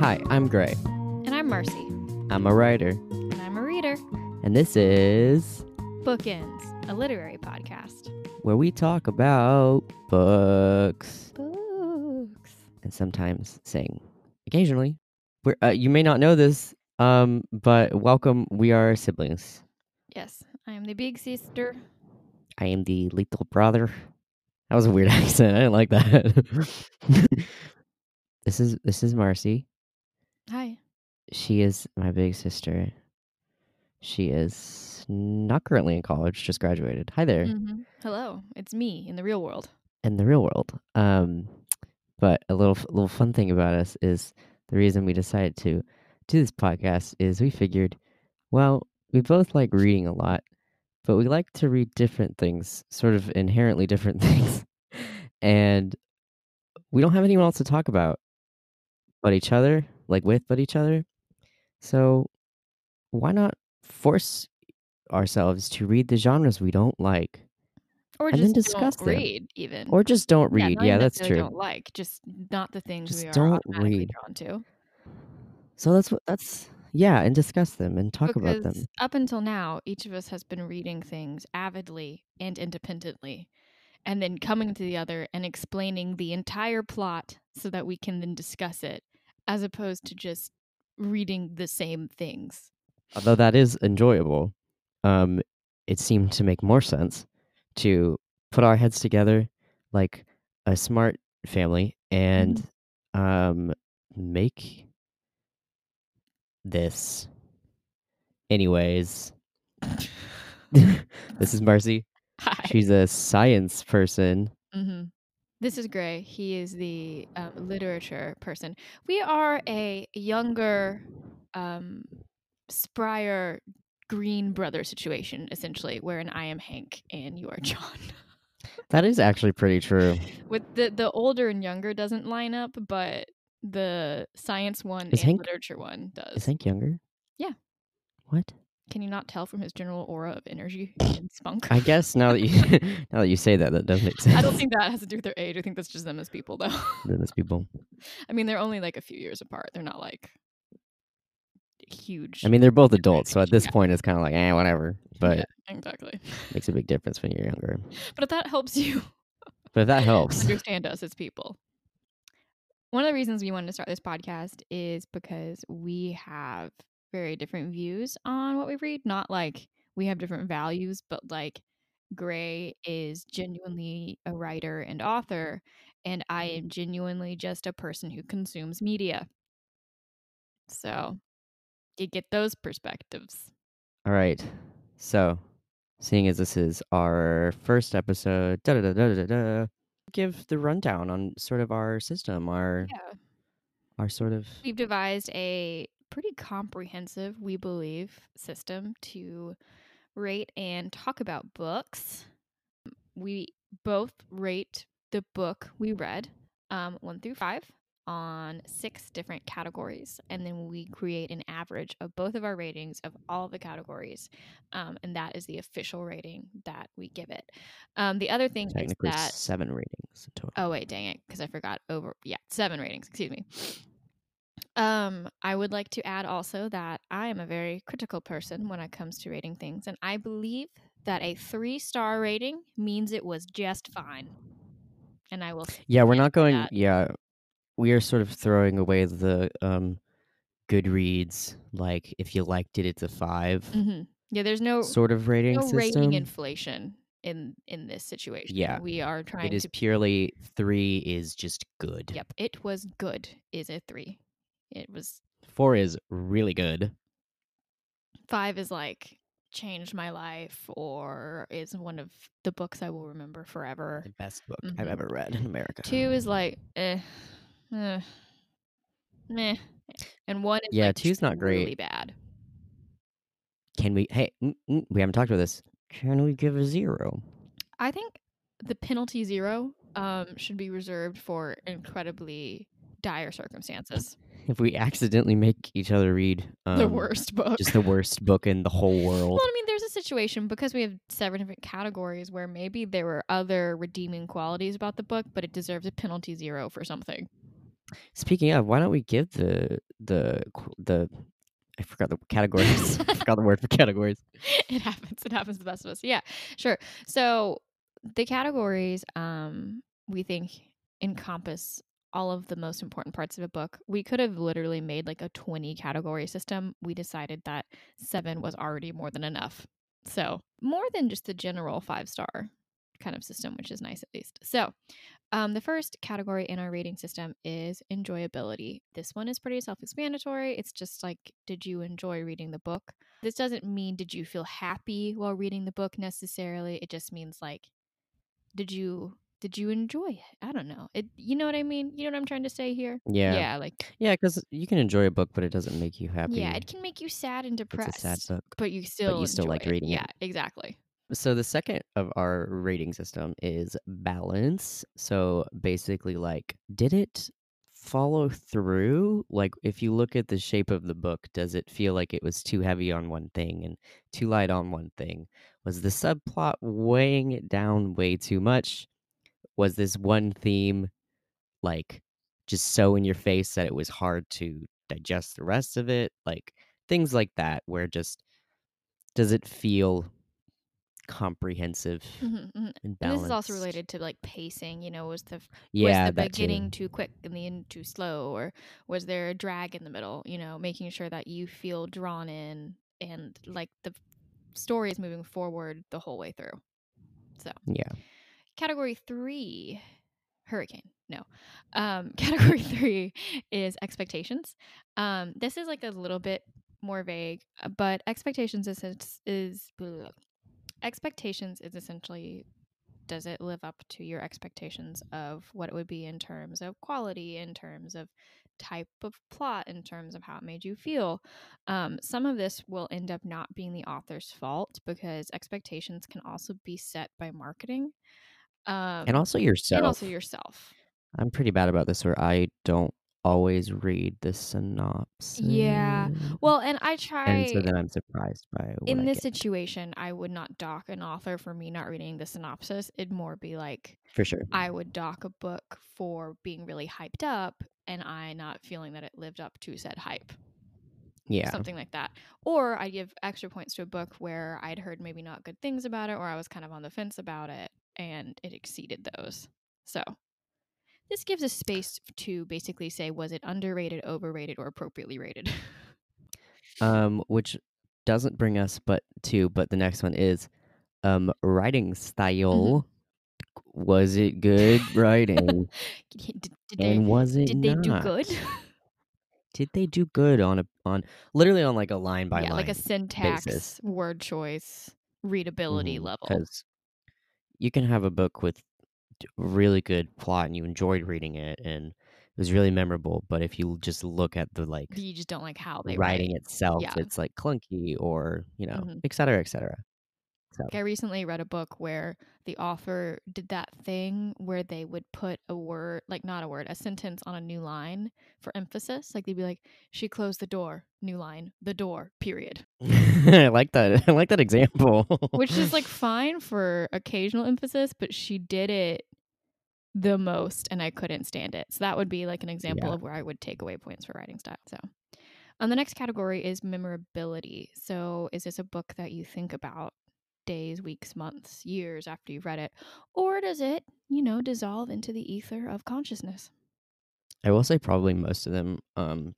Hi, I'm Gray. And I'm Marcy. I'm a writer. And I'm a reader. And this is... Bookends, a literary podcast. Where we talk about books. Books. And sometimes sing. Occasionally. We're, you may not know this, but welcome. We are siblings. Yes, I am the big sister. I am the little brother. That was a weird accent. I didn't like that. This is Marcy. Hi. She is my big sister. She is not currently in college, just graduated. Hi there. Mm-hmm. Hello. It's me in the real world. But a little fun thing about us is the reason we decided to do this podcast is we figured, well, we both like reading a lot, but we like to read different things, sort of inherently different things. And we don't have anyone else to talk about but each other, So why not force ourselves to read the genres we don't like? Or just don't read, even. Or just don't read. Yeah, that's true. Don't like, just not the things we are automatically drawn to. So that's and discuss them and talk about them. Up until now, each of us has been reading things avidly and independently, and then coming to the other and explaining the entire plot so that we can then discuss it, as opposed to just reading the same things. Although that is enjoyable, it seemed to make more sense to put our heads together like a smart family and make this. Anyways, this is Marcy. Hi. She's a science person. Mm-hmm. This is Gray. He is the literature person. We are a younger, sprier Green Brother situation, essentially, wherein I am Hank and you are John. That is actually pretty true. With the older and younger doesn't line up, but the science one is and literature one does. Is Hank younger? Yeah. What? Can you not tell from his general aura of energy and spunk? I guess now that you say that, that does make sense. I don't think that has to do with their age. I think that's just them as people, though. Them as people. I mean, they're only like a few years apart. They're not like huge. I mean, they're both adults, so at this point, it's kind of like, whatever. But yeah, exactly, makes a big difference when you're younger. But if that helps you, understand us as people. One of the reasons we wanted to start this podcast is because we have very different views on what we read. Not like we have different values, but like Gray is genuinely a writer and author, and I am genuinely just a person who consumes media. So you get those perspectives. All right. So seeing as this is our first episode, give the rundown on sort of our system, our sort of... We've devised a pretty comprehensive, we believe, system to rate and talk about books. We both rate the book we read 1 through 5 on 6 different categories, and then we create an average of both of our ratings of all the categories, and that is the official rating that we give it. The other thing is that 7 ratings total. Oh wait, dang it, because I forgot 7 ratings. Excuse me. I would like to add also that I am a very critical person when it comes to rating things, and I believe that a 3-star rating means it was just fine. And I will. Yeah, we're not going. That. Yeah, we are sort of throwing away the Goodreads. Like, if you liked it, it's a 5. Mm-hmm. Yeah, there's no sort of rating. No system. Rating inflation in this situation. Yeah, we are trying. It is purely 3 is just good. Yep, it was good. Is a 3. It was 4 is really good. 5 is like changed my life, or is one of the books I will remember forever. The best book I've ever read in America. 2 is like meh, and 1 is 2's not great. Really bad. Can we? Hey, we haven't talked about this. Can we give a 0? I think the penalty 0 should be reserved for incredibly dire circumstances. If we accidentally make each other read the worst book, just the worst book in the whole world. Well, I mean, there's a situation because we have 7 different categories where maybe there were other redeeming qualities about the book, but it deserves a penalty 0 for something. Speaking of, why don't we give the I forgot the categories. I forgot the word for categories. It happens. It happens to the best of us. Yeah, sure. So the categories we think encompass all of the most important parts of a book. We could have literally made like a 20 category system. We decided that 7 was already more than enough. So more than just the general 5-star kind of system, which is nice at least. So the first category in our rating system is enjoyability. This one is pretty self-explanatory. It's just like, did you enjoy reading the book? This doesn't mean did you feel happy while reading the book necessarily. It just means like, did you enjoy it? I don't know. You know what I mean? You know what I'm trying to say here? Yeah. Yeah, because you can enjoy a book, but it doesn't make you happy. Yeah, it can make you sad and depressed. It's a sad book. But you still like reading it. Yeah, exactly. So the second of our rating system is balance. So basically, like, did it follow through? Like, if you look at the shape of the book, does it feel like it was too heavy on one thing and too light on one thing? Was the subplot weighing it down way too much? Was this one theme, like, just so in your face that it was hard to digest the rest of it? Like, things like that, where just, does it feel comprehensive and balanced? And this is also related to, like, pacing, you know, was the beginning too quick and the end too slow? Or was there a drag in the middle, you know, making sure that you feel drawn in and, like, the story is moving forward the whole way through. So. Yeah. Category 3, hurricane. No. Category 3 is expectations. This is like a little bit more vague, but expectations is essentially, does it live up to your expectations of what it would be in terms of quality, in terms of type of plot, in terms of how it made you feel? Some of this will end up not being the author's fault because expectations can also be set by marketing. And also yourself. I'm pretty bad about this where I don't always read the synopsis. Yeah. Well, and I try. And so then I'm surprised by what in this situation, I would not dock an author for me not reading the synopsis. It'd more be like. For sure. I would dock a book for being really hyped up and I not feeling that it lived up to said hype. Yeah. Something like that. Or I give extra points to a book where I'd heard maybe not good things about it or I was kind of on the fence about it. And it exceeded those. So this gives us space to basically say, was it underrated, overrated, or appropriately rated? Which doesn't bring us but the next one is writing style. Mm-hmm. Was it good writing? Did they do good? Did they do good on like a line by line? Yeah, like a syntax, basis. Word choice, readability level. You can have a book with really good plot and you enjoyed reading it and it was really memorable, but if you just look at the you just don't like how they writing itself, yeah. It's like clunky or, you know, et cetera, et cetera. So. Like I recently read a book where the author did that thing where they would put a sentence on a new line for emphasis. Like they'd be like, she closed the door, new line, the door, period. I like that. I like that example. Which is like fine for occasional emphasis, but she did it the most and I couldn't stand it. So that would be like an example of where I would take away points for writing style. So. The next category is memorability. So is this a book that you think about days, weeks, months, years after you've read it, or does it, you know, dissolve into the ether of consciousness? I will say probably most of them,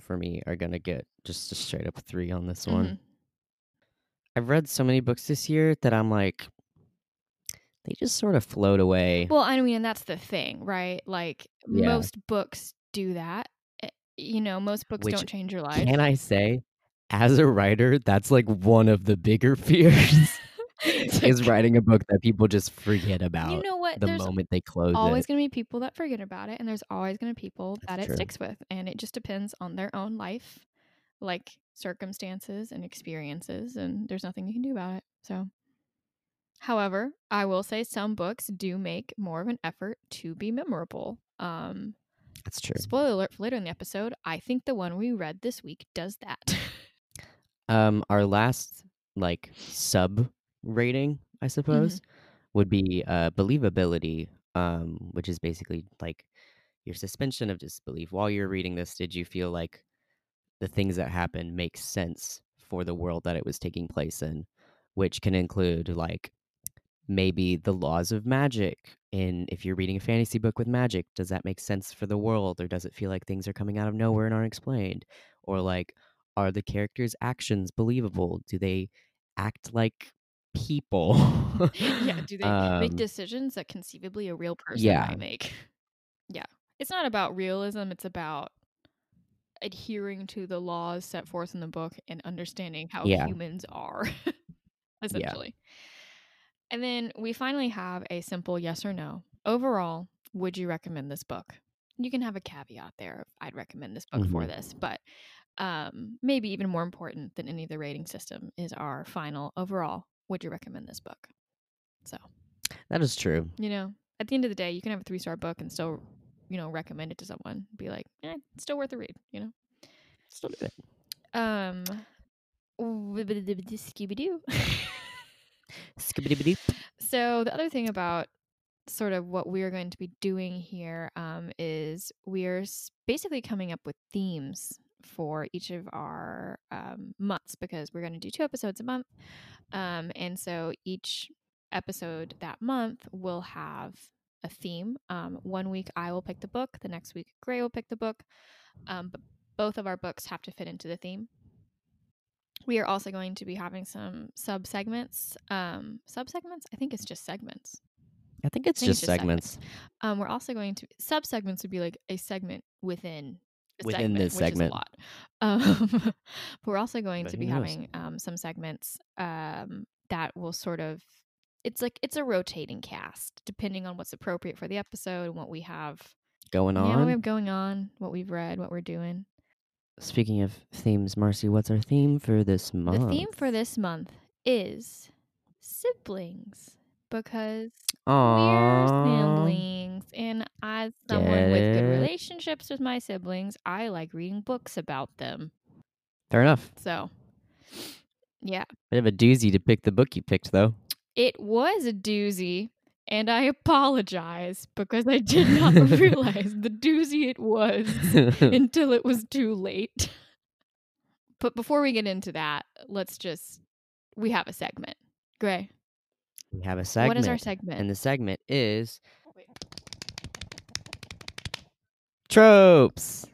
for me, are going to get just a straight up 3 on this one. I've read so many books this year that I'm like, they just sort of float away. Well, I mean, and that's the thing, right? Like most books do that. You know, most books don't change your life. Can I say, as a writer, that's like one of the bigger fears. Is writing a book that people just forget about. You know what? There's moment they close it. There's always going to be people that forget about it, and there's always going to be people that it sticks with, and it just depends on their own life, like circumstances and experiences, and there's nothing you can do about it. So, however, I will say some books do make more of an effort to be memorable. That's true. Spoiler alert for later in the episode, I think the one we read this week does that. Our last, sub- rating, I suppose, would be believability, which is basically your suspension of disbelief while you're reading this, did you feel like the things that happened make sense for the world that it was taking place in, which can include like maybe the laws of magic. And if you're reading a fantasy book with magic, does that make sense for the world, or does it feel like things are coming out of nowhere and aren't explained? Or like, are the characters' actions believable? Do they act like people? Yeah. Do they make decisions that conceivably a real person might make? Yeah. It's not about realism. It's about adhering to the laws set forth in the book and understanding how humans are, essentially. Yeah. And then we finally have a simple yes or no. Overall, would you recommend this book? You can have a caveat there. I'd recommend this book for this, but maybe even more important than any of the rating system is our final overall, would you recommend this book? So that is true. You know, at the end of the day, you can have a 3-star book and still, you know, recommend it to someone. Be like, it's still worth a read, you know? Still do it. Scooby-Doo. Scooby-Doo. So the other thing about sort of what we're going to be doing here is we're basically coming up with themes for each of our months, because we're going to do 2 episodes a month, and so each episode that month will have a theme. 1 week I will pick the book, the next week Gray will pick the book, but both of our books have to fit into the theme. We are also going to be having some sub-segments. I think it's just segments. I think it's just segments. We're also going to sub-segments would be like a segment within this segment. But we're also going to be having some segments that will sort of, it's a rotating cast depending on what's appropriate for the episode and what we have going on. Yeah, what we have going on, what we've read, what we're doing. Speaking of themes, Marcy, what's our theme for this month? The theme for this month is siblings, because we're siblings, and as someone with good relationships with my siblings, I like reading books about them. Fair enough. So, yeah. Bit of a doozy to pick the book you picked, though. It was a doozy, and I apologize because I did not realize the doozy it was until it was too late. But before we get into that, we have a segment. Gray. We have a segment. What is our segment? And the segment is tropes.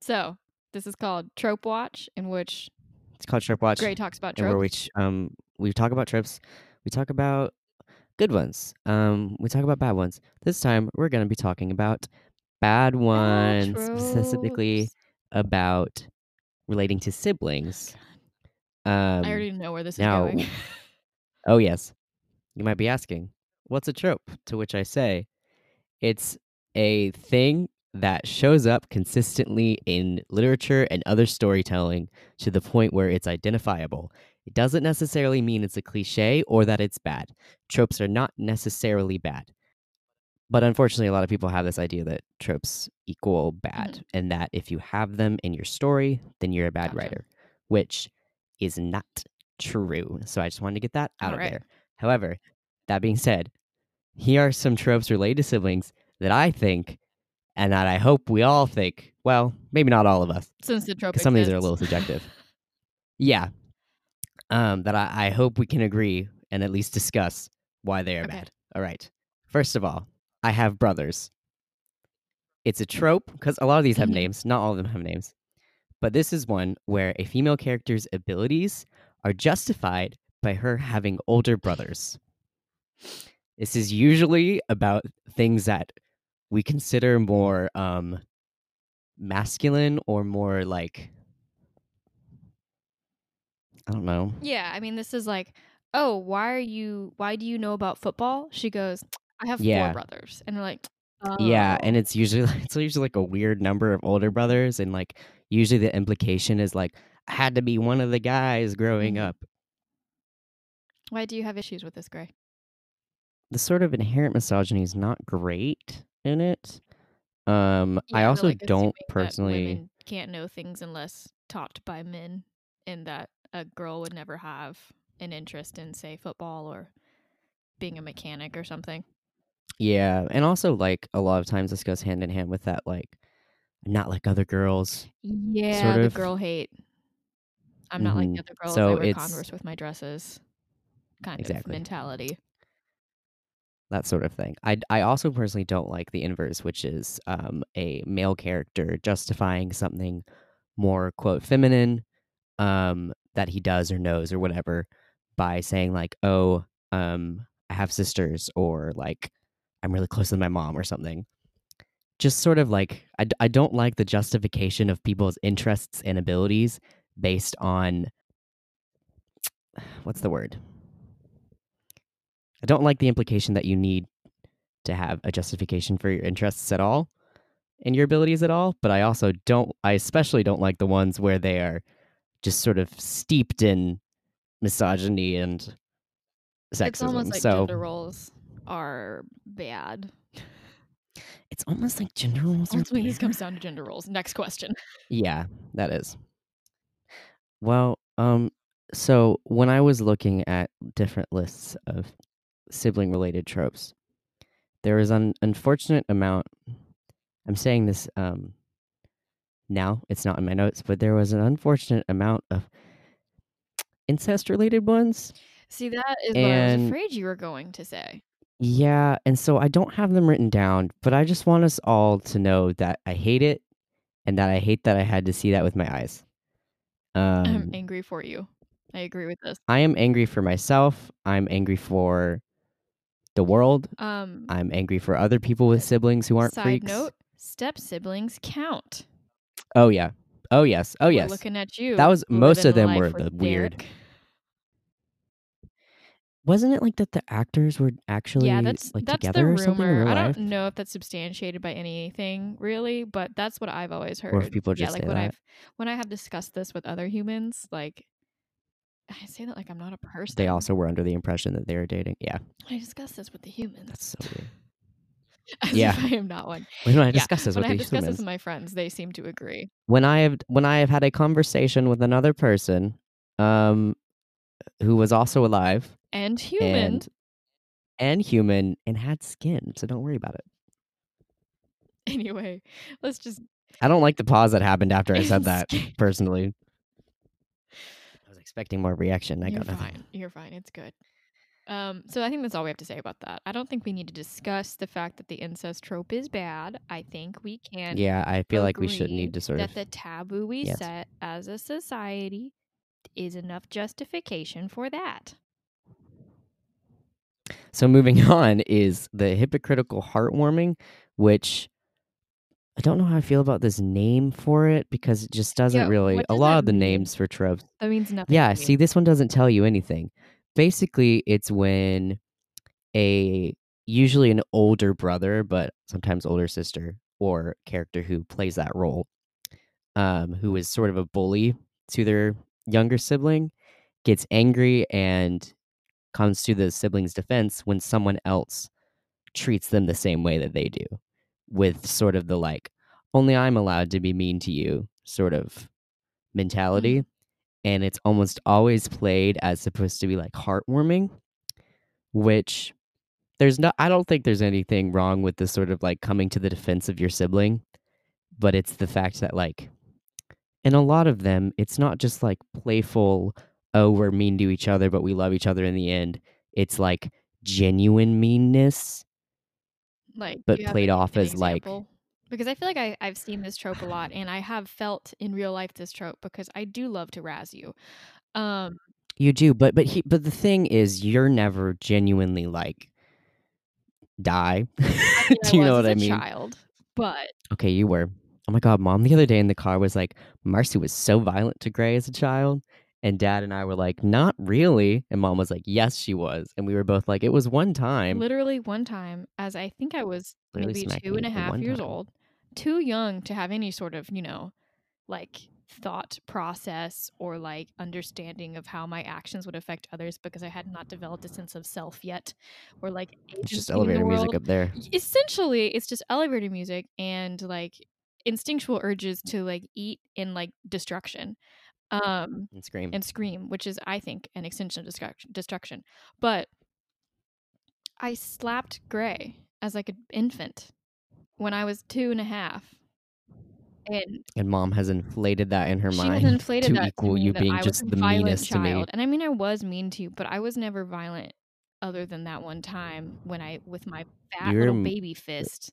So this is called Trope Watch, in which Gray talks about tropes. We talk about tropes. We talk about good ones. We talk about bad ones. This time we're going to be talking about bad ones, specifically about relating to siblings. I already know where this is going. Oh yes. You might be asking, what's a trope? To which I say, it's a thing that shows up consistently in literature and other storytelling to the point where it's identifiable. It doesn't necessarily mean it's a cliche or that it's bad. Tropes are not necessarily bad. But unfortunately, a lot of people have this idea that tropes equal bad, and that if you have them in your story, then you're a bad writer, which is not true. So I just wanted to get that out of there. However, that being said, here are some tropes related to siblings that I think, and that I hope we all think, well, maybe not all of us, since the trope exists. Some of these are a little subjective. Yeah. That I hope we can agree and at least discuss why they are bad. All right. First of all, I have brothers. It's a trope because a lot of these have names. Not all of them have names. But this is one where a female character's abilities are justified by her having older brothers. This is usually about things that we consider more masculine or more like, I don't know. Yeah, I mean, this is like, oh, why do you know about football? She goes, I have 4 brothers. And we're like, oh. Yeah, and it's usually like a weird number of older brothers, and like usually the implication is like, I had to be one of the guys growing up. Why do you have issues with this, Gray? The sort of inherent misogyny is not great in it. Yeah, I also don't personally. Women can't know things unless taught by men, and that a girl would never have an interest in, say, football or being a mechanic or something. Yeah, and also like a lot of times this goes hand in hand with that like not like other girls. Yeah, sort of. The girl hate. I'm not like the other girls. So I wear Converse with my dresses. Kind of mentality. That sort of thing. I also personally don't like the inverse, which is a male character justifying something more quote feminine that he does or knows or whatever by saying like, oh, I have sisters, or like I'm really close to my mom or something. Just sort of like I don't like the justification of people's interests and abilities based on what's the word? I don't like the implication that you need to have a justification for your interests at all and your abilities at all, but I especially don't like the ones where they are just sort of steeped in misogyny and sexism. It's almost like gender roles are bad. It's almost like gender roles are bad. This comes down to gender roles. Next question. Yeah, that is. Well, so when I was looking at different lists of sibling-related tropes, there is an unfortunate amount. I'm saying this now, it's not in my notes, but there was an unfortunate amount of incest-related ones. See, that is what I was afraid you were going to say. Yeah, and so I don't have them written down, but I just want us all to know that I hate it and that I hate that I had to see that with my eyes. I'm angry for you. I agree with this. I am angry for myself. I'm angry for the world. I'm angry for other people with siblings who aren't freaks. Side note, step siblings count. Oh, yeah. Oh, yes. Oh, yes. We're looking at you. That was most of them were the weird. Wasn't it like that the actors were actually that's together the rumor. Or something? I don't know if that's substantiated by anything really, but that's what I've always heard. Or if people just say that. When I have discussed this with other humans, like I say that like I'm not a person. They also were under the impression that they were dating. Yeah. I discussed this with the humans. That's so weird. As if I am not one. When I discuss this with the humans. When I discuss this with my friends, they seem to agree. When I have had a conversation with another person who was also alive. And human. And human and had skin, so don't worry about it. Anyway, let's just... I don't like the pause that happened after I said that, personally. I was expecting more reaction. I got nothing. You're fine. It's good. So I think that's all we have to say about that. I don't think we need to discuss the fact that the incest trope is bad. I think we can... Yeah, I feel like we should need to sort of... That the taboo we set as a society is enough justification for that. So moving on is the hypocritical heartwarming, which I don't know how I feel about this name for it because it just doesn't really... A lot of the names for tropes... That means nothing. Yeah, see, this one doesn't tell you anything. Basically, it's when usually an older brother, but sometimes older sister or character who plays that role, who is sort of a bully to their younger sibling, gets angry and... comes to the sibling's defense when someone else treats them the same way that they do, with sort of the like, only I'm allowed to be mean to you sort of mentality. And it's almost always played as supposed to be like heartwarming, which I don't think there's anything wrong with this sort of like coming to the defense of your sibling, but it's the fact that like, in a lot of them, it's not just like playful, oh, we're mean to each other, but we love each other in the end. It's like genuine meanness, like, but played off as example? Like... Because I feel like I've seen this trope a lot, and I have felt in real life this trope because I do love to razz you. You do, but the thing is, you're never genuinely like die. Do you know what I mean? Child, but okay, you were. Oh my god, Mom! The other day in the car was like, Marcy was so violent to Gray as a child. And Dad and I were like, not really. And Mom was like, yes, she was. And we were both like, it was one time. Literally one time, as I think I was maybe 2.5 years old. Too young to have any sort of, you know, like thought process or like understanding of how my actions would affect others because I had not developed a sense of self yet. Or like, it's just elevator music up there. Essentially, it's just elevator music and like instinctual urges to like eat and like destruction. And scream, which is, I think, an extension of destruction. But I slapped Gray as like an infant when I was 2.5. And mom has inflated that in her mind to equal you being just the meanest to me. And I mean, I was mean to you, but I was never violent other than that one time when I, with my fat little baby fist,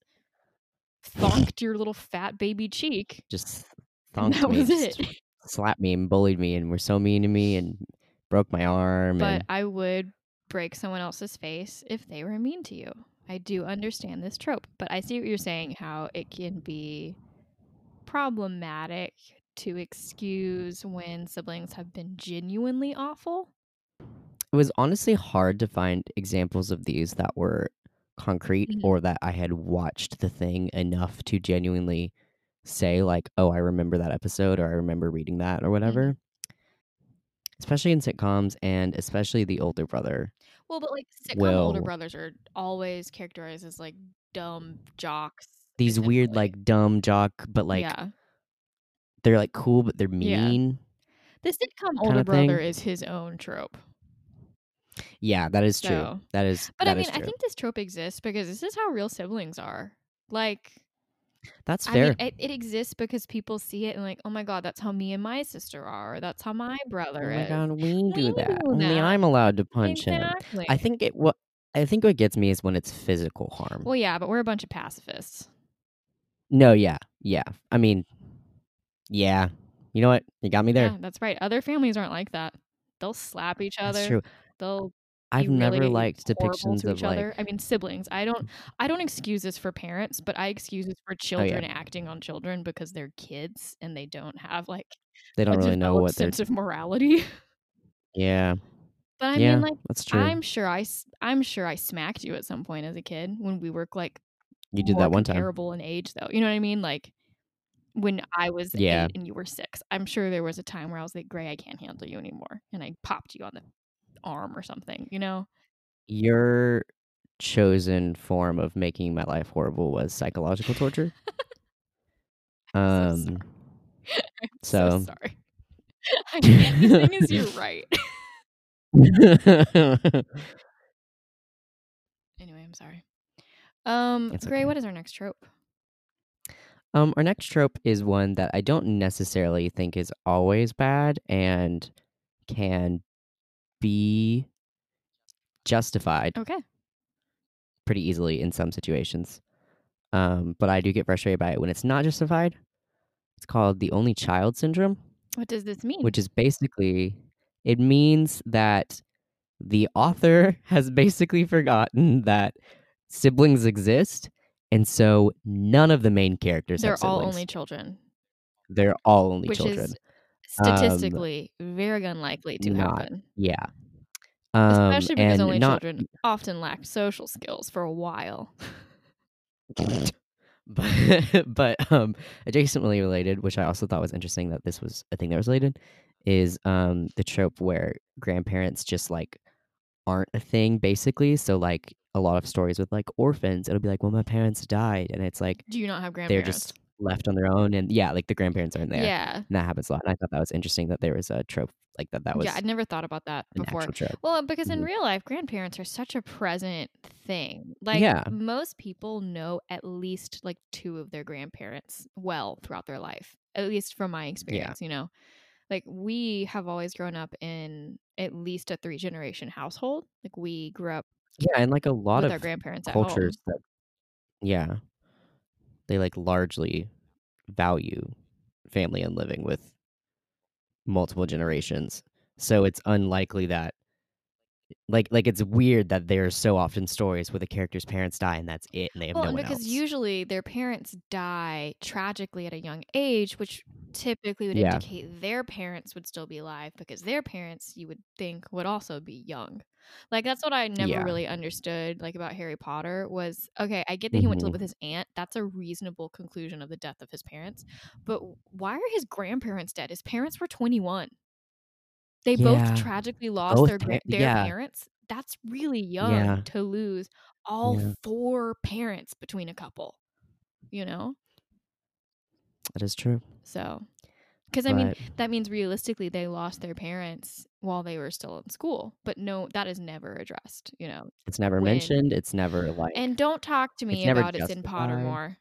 thonked your little fat baby cheek. Just thonked me. That was it. Slapped me and bullied me and were so mean to me and broke my arm. But I would break someone else's face if they were mean to you. I do understand this trope, but I see what you're saying, how it can be problematic to excuse when siblings have been genuinely awful. It was honestly hard to find examples of these that were concrete, mm-hmm. or that I had watched The Thing enough to genuinely say like, oh, I remember that episode, or I remember reading that, or whatever. Mm-hmm. Especially in sitcoms, and especially the older brother. Well, but like sitcom older brothers are always characterized as like dumb jocks. These weird, like, dumb jock, but, like, yeah. They're, like, cool, but they're mean. Yeah. The sitcom older brother is his own trope. Yeah, that is true. That is But, I mean, I think this trope exists because this is how real siblings are. Like... That's fair. I mean, it exists because people see it and like, oh my God, that's how me and my sister are. Or that's how my brother is. Oh my God, we do that. Only I'm allowed to punch him. I think what gets me is when it's physical harm. Well, yeah, but we're a bunch of pacifists. No, yeah. I mean, yeah. You know what? You got me there. Yeah, that's right. Other families aren't like that. They'll slap each other. That's true. I've never really liked depictions of like, I mean, siblings. I don't excuse this for parents, but I excuse this for children acting on children because they're kids and they don't have like they don't really know what sense of morality. Yeah, but I mean, like that's true. I'm sure I smacked you at some point as a kid when we were like you did that one time. Comparable in age, though. You know what I mean? Like when I was 8 and you were 6. I'm sure there was a time where I was like, Gray, I can't handle you anymore, and I popped you on the arm or something, you know? Your chosen form of making my life horrible was psychological torture. I'm so sorry. I mean, the thing is, you're right. Anyway, I'm sorry. Gray, okay. What is our next trope? Our next trope is one that I don't necessarily think is always bad and can be justified pretty easily in some situations, but I do get frustrated by it when it's not justified. It's called the only child syndrome. What does this mean? Which is basically, it means that the author has basically forgotten that siblings exist, and so none of the main characters have siblings. They're all only children. Statistically, very unlikely to happen. Yeah. Especially because children often lack social skills for a while. but adjacently related, which I also thought was interesting that this was a thing that was related, is the trope where grandparents just like aren't a thing, basically. So like a lot of stories with like orphans, it'll be like, well, my parents died, and it's like, do you not have grandparents? They're just left on their own, and like the grandparents aren't there. Yeah, and that happens a lot. And I thought that was interesting that there was a trope like that. That was I'd never thought about that before. Well, because in real life, grandparents are such a present thing. Like most people know at least like 2 of their grandparents well throughout their life. At least from my experience, you know, like we have always grown up in at least a 3-generation household. Like we grew up, and like a lot of our grandparents cultures at home. They like largely value family and living with multiple generations. So it's unlikely that like it's weird that there's so often stories where the character's parents die and that's it, and they have no one else. Because usually their parents die tragically at a young age, which typically would indicate their parents would still be alive, because their parents, you would think, would also be young. Like that's what I never really understood like about Harry Potter was, okay, I get that he went to live with his aunt. That's a reasonable conclusion of the death of his parents. But why are his grandparents dead? His parents were 21. They both tragically lost their parents. That's really young to lose all 4 parents between a couple, you know? That is true. So Because, I mean, that means realistically they lost their parents while they were still in school. But no, that is never addressed, you know. It's never mentioned. It's never like... And don't talk to me about it's in Pottermore.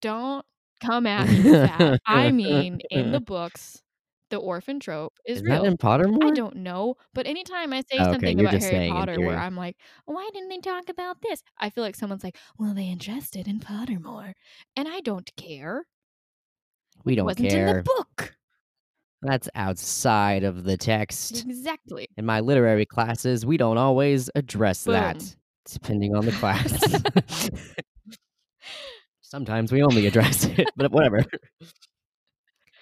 Don't come at me with that. I mean, in the books, the orphan trope is real. Is that in Pottermore? I don't know. But anytime I say something about Harry Potter where I'm like, why didn't they talk about this? I feel like someone's like, well, they addressed it in Pottermore. And I don't care. We don't care. It wasn't in the book. That's outside of the text. Exactly. In my literary classes, we don't always address that, depending on the class. Sometimes we only address it, but whatever.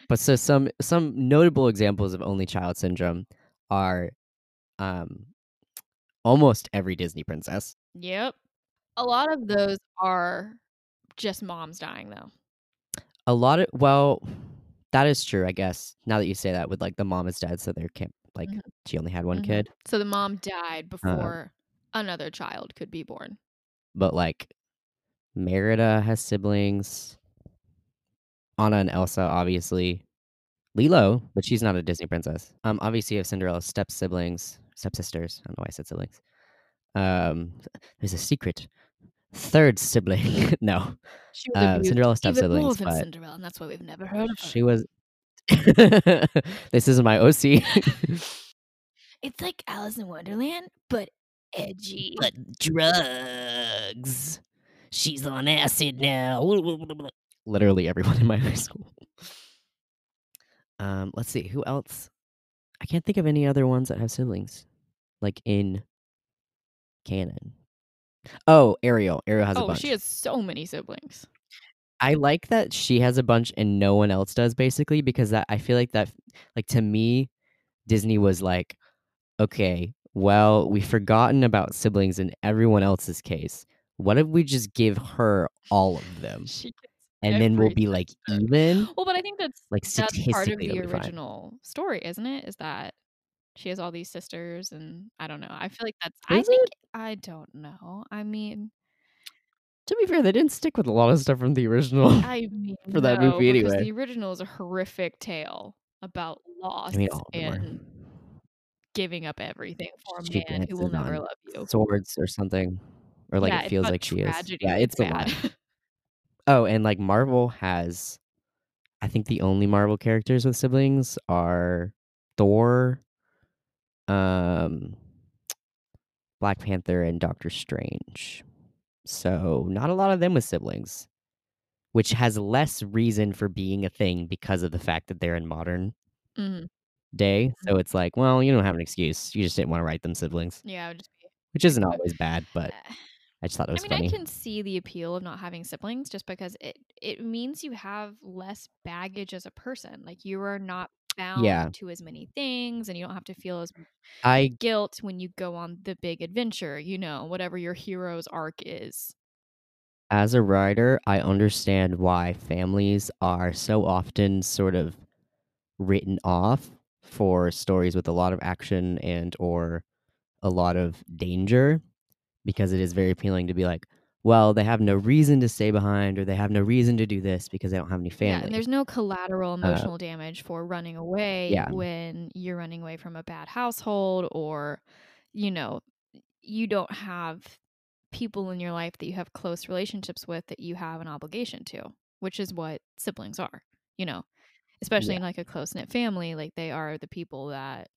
But so some notable examples of only child syndrome are almost every Disney princess. Yep. A lot of those are just moms dying, though. A lot of, well... That is true, I guess. Now that you say that, with like the mom is dead, so there can't like she only had one kid. So the mom died before another child could be born. But like, Merida has siblings. Anna and Elsa, obviously. Lilo, but she's not a Disney princess. Obviously you have Cinderella's stepsisters. I don't know why I said siblings. There's a secret third sibling. No. She was Cinderella's step-siblings. But... Cinderella, and that's why we've never heard of her. She was... This is my OC. It's like Alice in Wonderland, but edgy. But drugs. She's on acid now. Literally everyone in my high school. Let's see. Who else? I can't think of any other ones that have siblings. Like in canon. Oh, Ariel. Ariel has a bunch. Oh, she has so many siblings. I like that she has a bunch and no one else does, basically, because that I feel like that, like, to me, Disney was like, okay, well, we've forgotten about siblings in everyone else's case. What if we just give her all of them? And then we'll be, like, even? Well, but I think that's, like, that's part of the original story, isn't it? Is that... She has all these sisters, and I don't know. I feel like that's... I don't know. I mean... To be fair, they didn't stick with a lot of stuff from the original for that movie anyway. Because the original is a horrific tale about loss and giving up everything for a man who will never love you. Swords or something. Or like it feels like she is. Yeah, it's a lot. Oh, and like Marvel has... I think the only Marvel characters with siblings are Thor... Black Panther and Doctor Strange. So not a lot of them with siblings, which has less reason for being a thing because of the fact that they're in modern day. So it's like, well, you don't have an excuse. You just didn't want to write them siblings. Yeah, which isn't always bad, but I just thought it was funny. I can see the appeal of not having siblings just because it means you have less baggage as a person. Like you are not bound to as many things, and you don't have to feel as guilt when you go on the big adventure, you know, whatever your hero's arc is. As a writer, I understand why families are so often sort of written off for stories with a lot of action and or a lot of danger, because it is very appealing to be like, well, they have no reason to stay behind, or they have no reason to do this because they don't have any family. Yeah, and there's no collateral emotional damage for running away when you're running away from a bad household, or, you know, you don't have people in your life that you have close relationships with that you have an obligation to, which is what siblings are, you know, especially in like a close-knit family. Like they are the people that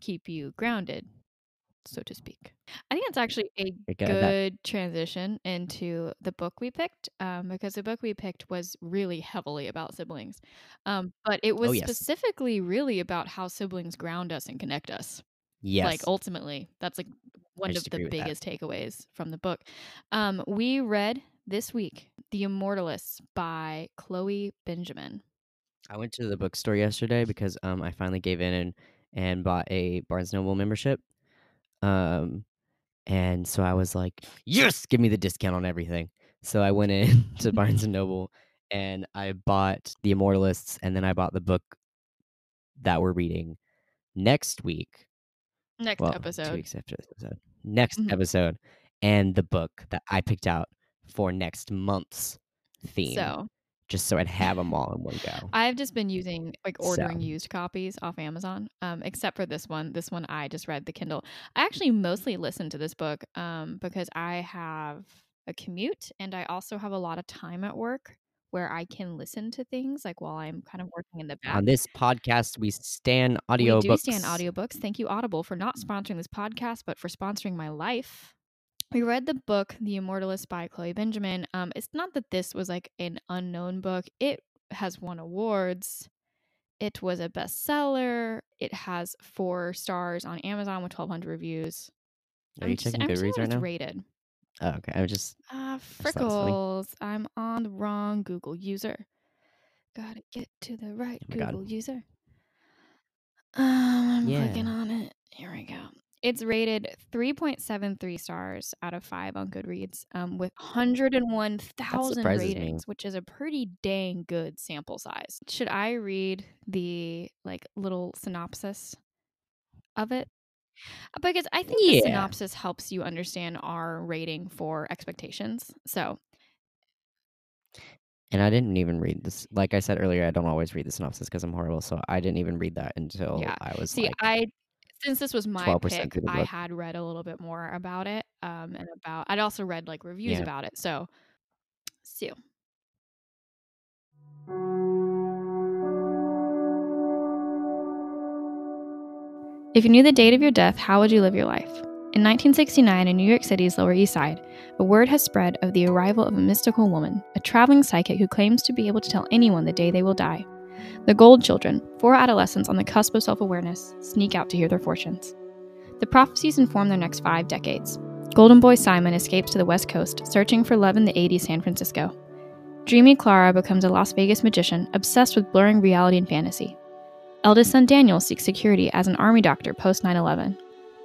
keep you grounded, so to speak. I think it's actually a good transition into the book we picked, because the book we picked was really heavily about siblings, but it was specifically really about how siblings ground us and connect us. Yes, like ultimately, that's like one of the biggest takeaways from the book. We read this week "The Immortalists" by Chloe Benjamin. I went to the bookstore yesterday because I finally gave in and bought a Barnes & Noble membership. And so I was like, yes, give me the discount on everything. So I went in to Barnes & Noble and I bought The Immortalists, and then I bought the book that we're reading next week. Next episode. 2 weeks after this episode. Next episode. And the book that I picked out for next month's theme. So just so I'd have them all in one go. I've just been using, like, ordering used copies off Amazon, except for this one. This one I just read the Kindle. I actually mostly listen to this book because I have a commute and I also have a lot of time at work where I can listen to things, like, while I'm kind of working in the back. On this podcast, we stan audiobooks. We do stan audiobooks. Thank you, Audible, for not sponsoring this podcast, but for sponsoring my life. We read the book, The Immortalists by Chloe Benjamin. It's not that this was, like, an unknown book. It has won awards. It was a bestseller. It has 4 stars on Amazon with 1,200 reviews. Are you checking Goodreads right now? It's rated. Oh, okay. I was just... Frickles. I'm on the wrong Google user. Gotta get to the right Google user. I'm clicking on it. Here we go. It's rated 3.73 stars out of 5 on Goodreads, with 101,000 ratings, which is a pretty dang good sample size. Should I read the, like, little synopsis of it? Because I think the synopsis helps you understand our rating for expectations. So, and I didn't even read this. Like I said earlier, I don't always read the synopsis because I'm horrible. So I didn't even read that until I was since this was my pick, I had read a little bit more about it, and about I'd also read, like, reviews about it. So, Sue. If you knew the date of your death, how would you live your life? In 1969, in New York City's Lower East Side, a word has spread of the arrival of a mystical woman, a traveling psychic who claims to be able to tell anyone the day they will die. The Gold Children, 4 adolescents on the cusp of self-awareness, sneak out to hear their fortunes. The prophecies inform their next 5 decades. Golden Boy Simon escapes to the West Coast, searching for love in the 80s San Francisco. Dreamy Clara becomes a Las Vegas magician, obsessed with blurring reality and fantasy. Eldest son Daniel seeks security as an army doctor post 9/11,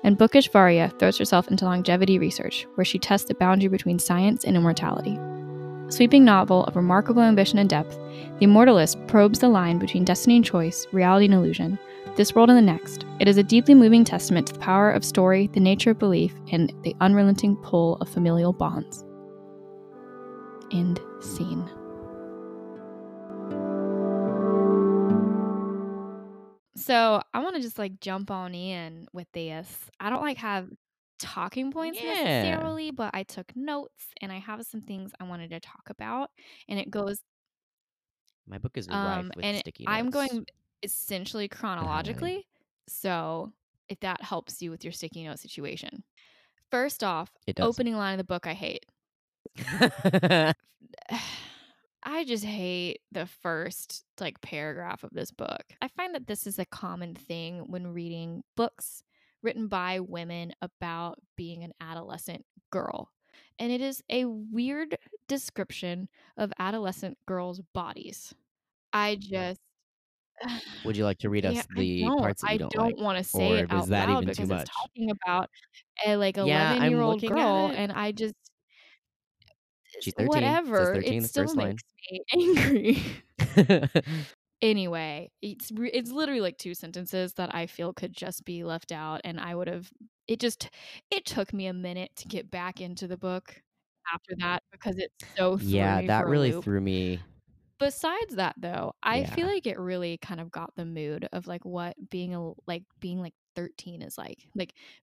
and bookish Varya throws herself into longevity research, where she tests the boundary between science and immortality. A sweeping novel of remarkable ambition and depth, The Immortalist probes the line between destiny and choice, reality and illusion, this world and the next. It is a deeply moving testament to the power of story, the nature of belief, and the unrelenting pull of familial bonds. End scene. So I want to just, like, jump on in with this. I don't, like, have talking points necessarily, but I took notes and I have some things I wanted to talk about. And it goes. My book is rife with sticky notes. I'm going essentially chronologically. So if that helps you with your sticky note situation. First off, opening line of the book I hate. I just hate the first, like, paragraph of this book. I find that this is a common thing when reading books written by women about being an adolescent girl. And it is a weird description of adolescent girls' bodies. I just... Would you like to read us the parts that you don't like? I don't want to say it out loud because it's talking about a, like, 11-year-old girl, and I just... She's 13. Whatever, it says 13, still makes me angry. Anyway, it's literally like 2 sentences that I feel could just be left out, and I would have. It took me a minute to get back into the book after that because it's so threw me that for really a loop. Threw me. Besides that, though, I feel like it really kind of got the mood of, like, what being 13 is like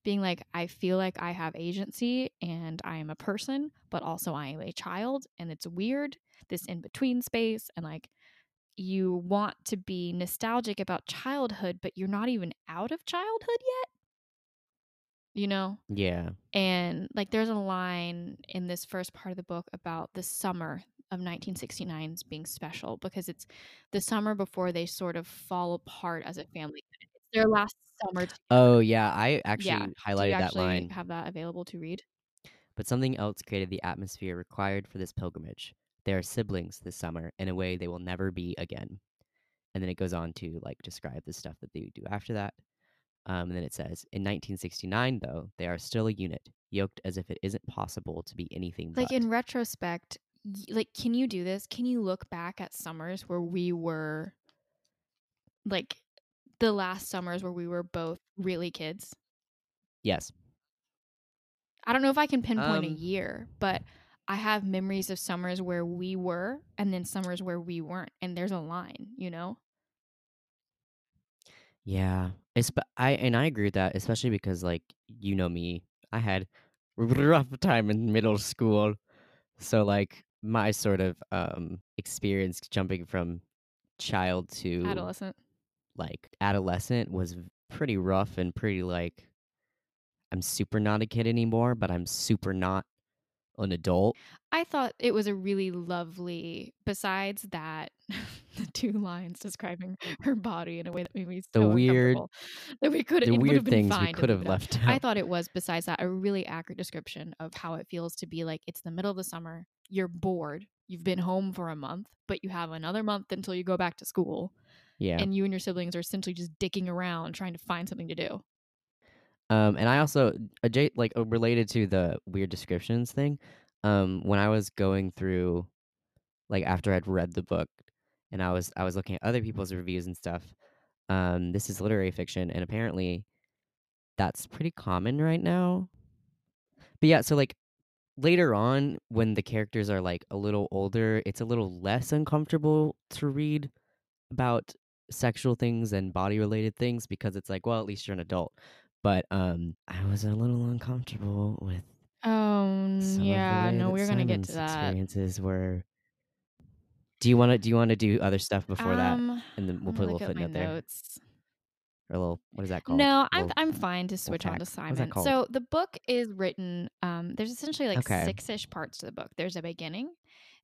being like, I feel like I have agency and I am a person, but also I am a child, and it's weird, this in-between space, and, like, you want to be nostalgic about childhood, but you're not even out of childhood yet, you know? Yeah. And, like, there's a line in this first part of the book about the summer of 1969's being special because it's the summer before they sort of fall apart as a family. It's their last summer. Oh, yeah. I actually highlighted that line. Do you have that available to read? But something else created the atmosphere required for this pilgrimage. They are siblings this summer in a way they will never be again. And then it goes on to, like, describe the stuff that they do after that. And then it says, in 1969, though, they are still a unit, yoked as if it isn't possible to be anything but. Like, in retrospect, like, can you do this? Can you look back at summers where we were, like, the last summers where we were both really kids? Yes. I don't know if I can pinpoint a year, but I have memories of summers where we were and then summers where we weren't. And there's a line, you know? Yeah. I agree with that, especially because, like, you know me, I had a rough time in middle school. So, like, my sort of experience jumping from child to adolescent was pretty rough and pretty, like, I'm super not a kid anymore, but I'm super not an adult. I thought it was a really lovely, besides that, the two lines describing her body in a way that made me so uncomfortable that we could, the weird things we could have left out. I thought it was, besides that, a really accurate description of how it feels to be like, it's the middle of the summer, you're bored, you've been home for a month, but you have another month until you go back to school. Yeah. And you and your siblings are essentially just dicking around trying to find something to do. And I also, like, related to the weird descriptions thing, when I was going through, like, after I'd read the book and I was looking at other people's reviews and stuff, this is literary fiction, and apparently that's pretty common right now. But yeah, so, like, later on when the characters are, like, a little older, it's a little less uncomfortable to read about sexual things and body-related things because it's like, well, at least you're an adult. But I was a little uncomfortable with we're going to get to that. Experiences were. Do you want to do other stuff before that? And then we'll put a little footnote there. Or a little, what is that called? No, I'm fine to switch on to Simon. So the book is written, there's essentially like six-ish parts to the book. There's a beginning,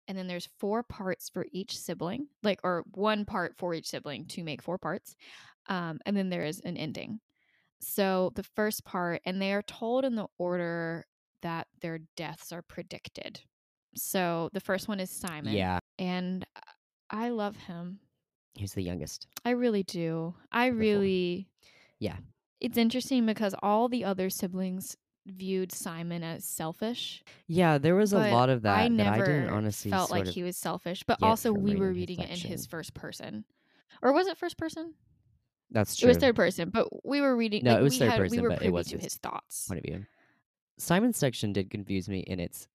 and then there's 4 parts for each sibling, like, or 1 part for each sibling to make 4 parts. And then there is an ending. So the first part, and they are told in the order that their deaths are predicted. So the first one is Simon. Yeah. And I love him. He's the youngest. I really do. Yeah. It's interesting because all the other siblings viewed Simon as selfish. Yeah, there was a lot of that. I didn't honestly felt like he was selfish, but also we were reading it in his first person. Or was it first person? That's true. It was third person, but we were reading. No, like, it was third person, but it wasn't his thoughts. Point of view. Simon's section did confuse me in its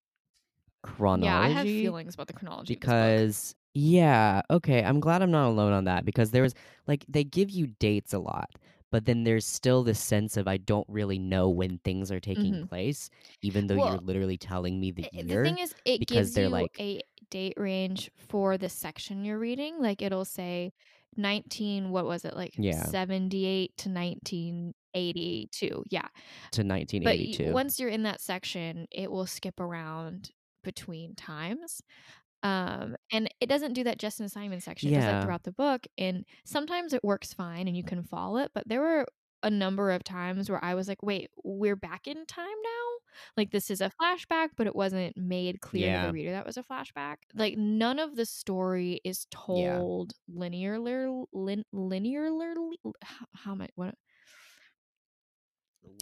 chronology. Yeah, I have feelings about the chronology because I'm glad I'm not alone on that, because there was, like, they give you dates a lot, but then there's still this sense of I don't really know when things are taking place, even though you're literally telling me the year. The thing is, it gives you like a date range for the section you're reading. Like, it'll say 78 to 1982. Yeah. To 1982. But once you're in that section, it will skip around between times. And it doesn't do that just in the Simon section. It does that throughout the book. And sometimes it works fine and you can follow it. But there were a number of times where I was like, wait, we're back in time now? Like, this is a flashback, but it wasn't made clear to the reader that was a flashback. Like, none of the story is told linearly. How am I? What?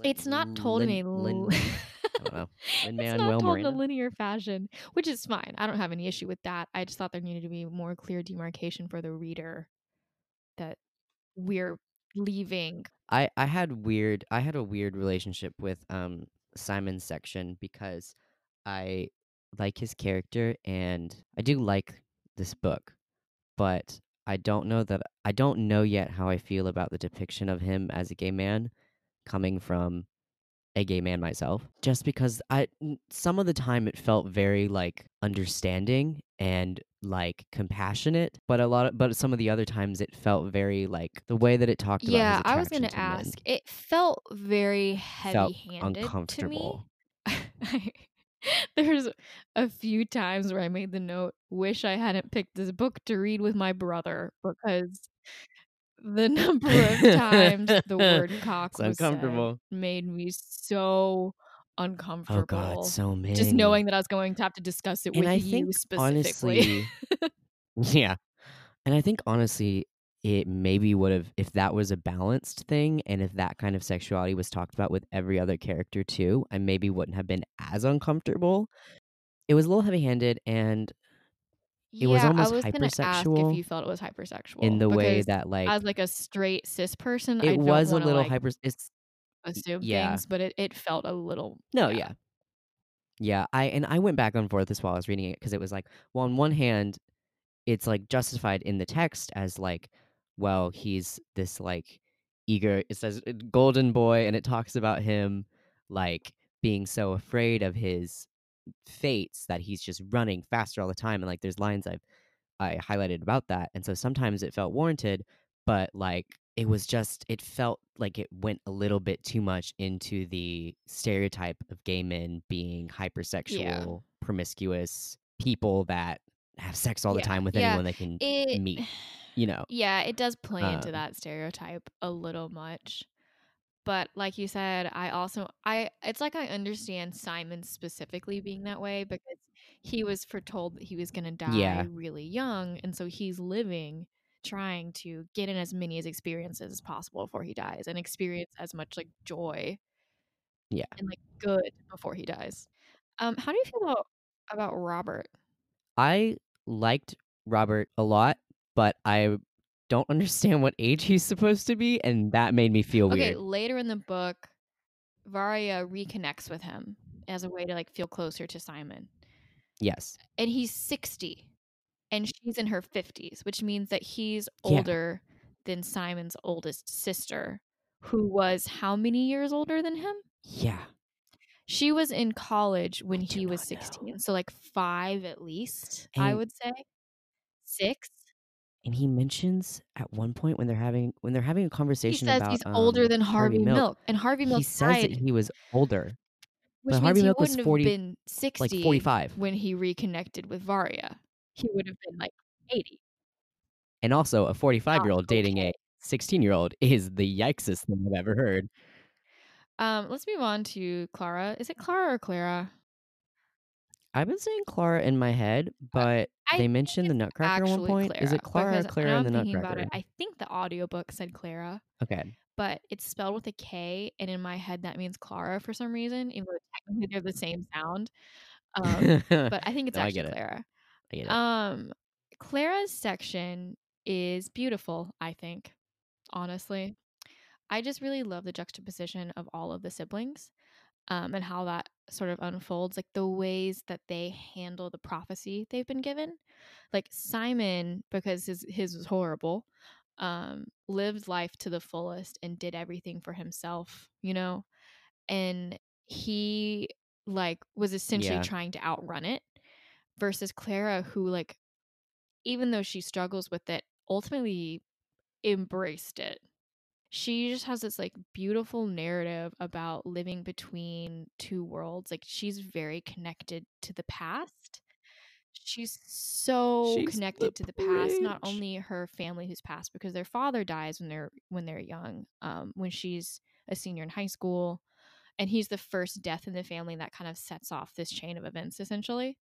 It's not told in a I don't know. It's not told in a linear fashion, which is fine. I don't have any issue with that. I just thought there needed to be more clear demarcation for the reader that we're leaving. I had a weird relationship with Simon's section because I like his character and I do like this book, but I don't know yet how I feel about the depiction of him as a gay man, coming from a gay man myself, just because some of the time it felt very like understanding and like compassionate, but some of the other times it felt very like the way that it talked about his attraction. I was going to ask. It felt very heavy-handed, uncomfortable to me. There's a few times where I made the note, wish I hadn't picked this book to read with my brother, because the number of times the word cock was said made me so uncomfortable. Oh God, so many. Just knowing that I was going to have to discuss it with you specifically. Honestly, yeah. And I think honestly, it maybe would have, if that was a balanced thing and if that kind of sexuality was talked about with every other character too, I maybe wouldn't have been as uncomfortable. It was a little heavy-handed and it was almost hypersexual. Ask if you felt it was hypersexual in the way that, like, as like a straight cis person, it was a little hyper. Assume things, but it felt a little. No, yeah. Yeah, I went back and forth as while I was reading it, because it was like, well, on one hand, it's like justified in the text as like, well, he's this like eager, it says golden boy, and it talks about him like being so afraid of his fates that he's just running faster all the time, and like there's lines I highlighted about that. And so sometimes it felt warranted, but like it was just, it felt like it went a little bit too much into the stereotype of gay men being hypersexual, promiscuous people that have sex all the time with anyone they can meet, you know. Yeah, it does play into that stereotype a little much. But like you said, I it's like I understand Simon specifically being that way, because he was foretold that he was going to die really young. And so he's living, trying to get in as many experiences as possible before he dies, and experience as much like joy and like good before he dies. How do you feel about Robert? I liked Robert a lot, but I don't understand what age he's supposed to be, and that made me feel weird. Okay, later in the book, Varya reconnects with him as a way to like feel closer to Simon. Yes. And he's 60. And she's in her 50s, which means that he's older than Simon's oldest sister, who was how many years older than him? Yeah. She was in college when he was 16. Know. So like 5 at least, and I would say. 6. And he mentions at one point when they're having a conversation, he says about, he's older than Harvey Milk. And Harvey Milk died. He says that he was older. Which means Harvey Milk wouldn't was 40, have been 60 like 45. When he reconnected with Varya. He would have been like 80. And also, a 45-year-old dating a 16-year-old is the yikesest thing I've ever heard. Let's move on to Clara. Is it Clara or Clara? I've been saying Clara in my head, but they mentioned the Nutcracker at one point. Clara, is it Clara or Clara in the Nutcracker? I think the audiobook said Clara. Okay. But it's spelled with a K, and in my head that means Clara for some reason, even though technically they're the same sound. But I think it's actually Clara. Clara's section is beautiful, I think, honestly. I just really love the juxtaposition of all of the siblings, and how that sort of unfolds, like the ways that they handle the prophecy they've been given. Like Simon, because his was horrible, lived life to the fullest and did everything for himself, you know, and he like was essentially trying to outrun it. Versus Clara, who, like, even though she struggles with it, ultimately embraced it. She just has this, like, beautiful narrative about living between two worlds. Like, she's very connected to the past. She's connected to the past, not only her family who's passed, because their father dies when they're young, when she's a senior in high school. And he's the first death in the family, and that kind of sets off this chain of events, essentially.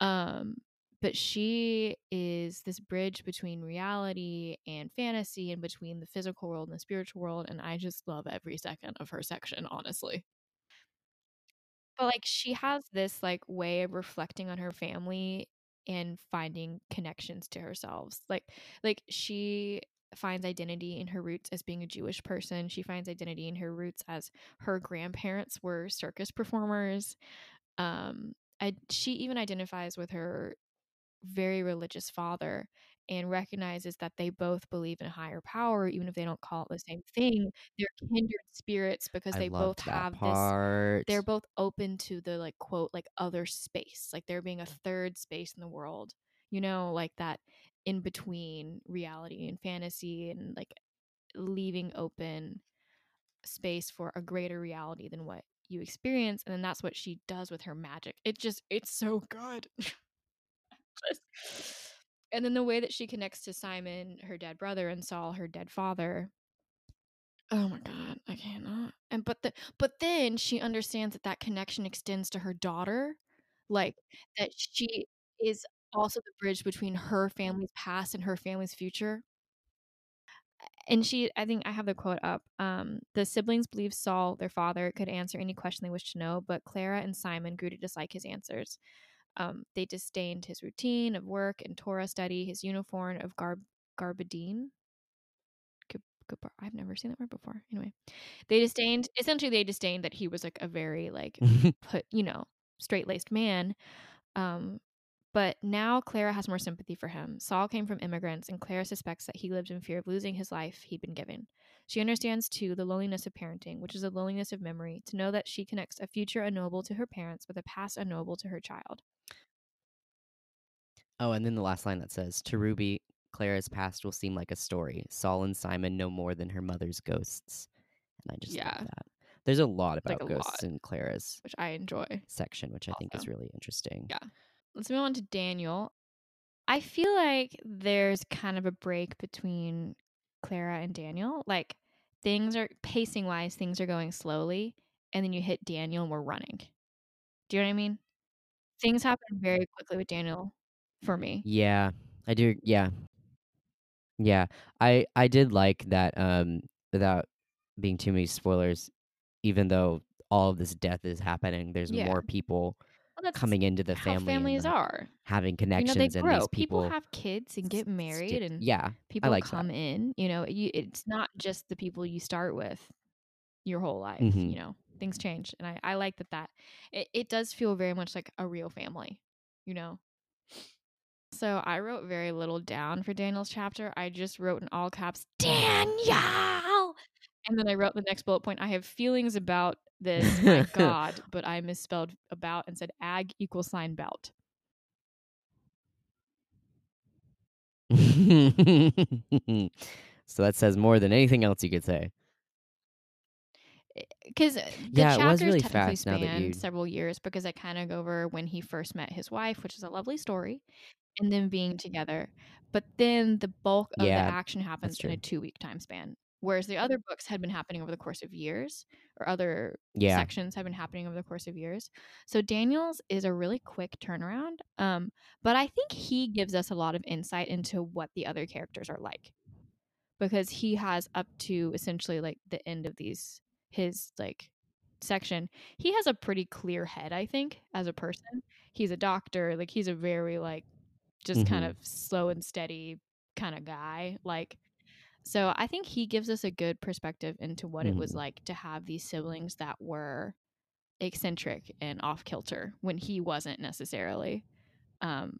But she is this bridge between reality and fantasy, and between the physical world and the spiritual world. And I just love every second of her section, honestly. But like, she has this like way of reflecting on her family and finding connections to herself. Like she finds identity in her roots as being a Jewish person. She finds identity in her roots as her grandparents were circus performers. She even identifies with her very religious father and recognizes that they both believe in a higher power, even if they don't call it the same thing. They're kindred spirits, because they both have this. They're both open to the like quote like other space, like there being a third space in the world, you know, like that in between reality and fantasy, and like leaving open space for a greater reality than what you experience. And then that's what she does with her magic. It's so good. And then the way that she connects to Simon, her dead brother, and Saul, her dead father. Oh my god, I cannot. And but then she understands that connection extends to her daughter, like that she is also the bridge between her family's past and her family's future. And I think I have the quote up. The siblings believed Saul, their father, could answer any question they wished to know, but Clara and Simon grew to dislike his answers. They disdained his routine of work and Torah study, his uniform of gabardine. I've never seen that word before. Anyway, they disdained that he was like a very like, put, you know, straight-laced man. But now Clara has more sympathy for him. Saul came from immigrants, and Clara suspects that he lived in fear of losing his life he'd been given. She understands, too, the loneliness of parenting, which is the loneliness of memory, to know that she connects a future unknowable to her parents with a past unknowable to her child. Oh, and then the last line that says, to Ruby, Clara's past will seem like a story. Saul and Simon know more than her mother's ghosts. And I just love that. There's a lot about ghosts in Clara's which I enjoy section, which I think is really interesting. Yeah. Let's move on to Daniel. I feel like there's kind of a break between Clara and Daniel. Like, things are, pacing-wise, things are going slowly, and then you hit Daniel and we're running. Do you know what I mean? Things happen very quickly with Daniel for me. Yeah, I do. Yeah. Yeah. I did like that, without being too many spoilers, even though all of this death is happening, there's more people... That's coming into the family. Families are having connections, they grow. And these people have kids and get married, and people come that. In. You know, it's not just the people you start with your whole life. Mm-hmm. You know, things change, and I like that. It does feel very much like a real family. You know, so I wrote very little down for Daniel's chapter. I just wrote in all caps, Daniel, and then I wrote the next bullet point. I have feelings about. This, my God, but I misspelled about and said ag=bout. So that says more than anything else you could say. Because the chapters really technically spanned several years, because I kind of go over when he first met his wife, which is a lovely story, and then being together. But then the bulk of the action happens in a 2-week time span. Whereas the other books had been happening over the course of years, or other sections had been happening over the course of years. So Daniel's is a really quick turnaround. But I think he gives us a lot of insight into what the other characters are like, because he has up to essentially like the end of his like section. He has a pretty clear head, I think, as a person. He's a doctor. Like, he's a very like just kind of slow and steady kind of guy. Like, so I think he gives us a good perspective into what it was like to have these siblings that were eccentric and off kilter when he wasn't necessarily,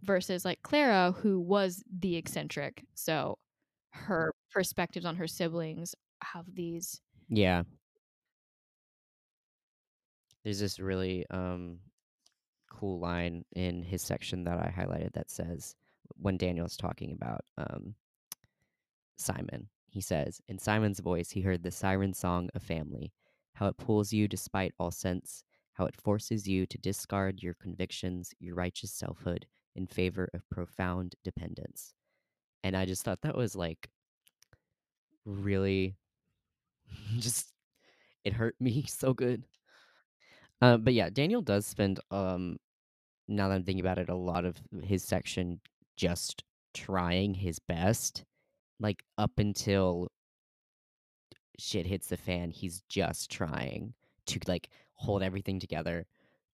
versus like Clara, who was the eccentric. So her perspectives on her siblings have these. Yeah. There's this really cool line in his section that I highlighted that says, when Daniel's talking about Simon, he says, in Simon's voice he heard the siren song of family, how it pulls you despite all sense, how it forces you to discard your convictions, your righteous selfhood, in favor of profound dependence. And I just thought that was like really just, it hurt me so good. But yeah, Daniel does spend, now that I'm thinking about it, a lot of his section just trying his best. Like, up until shit hits the fan, he's just trying to, like, hold everything together,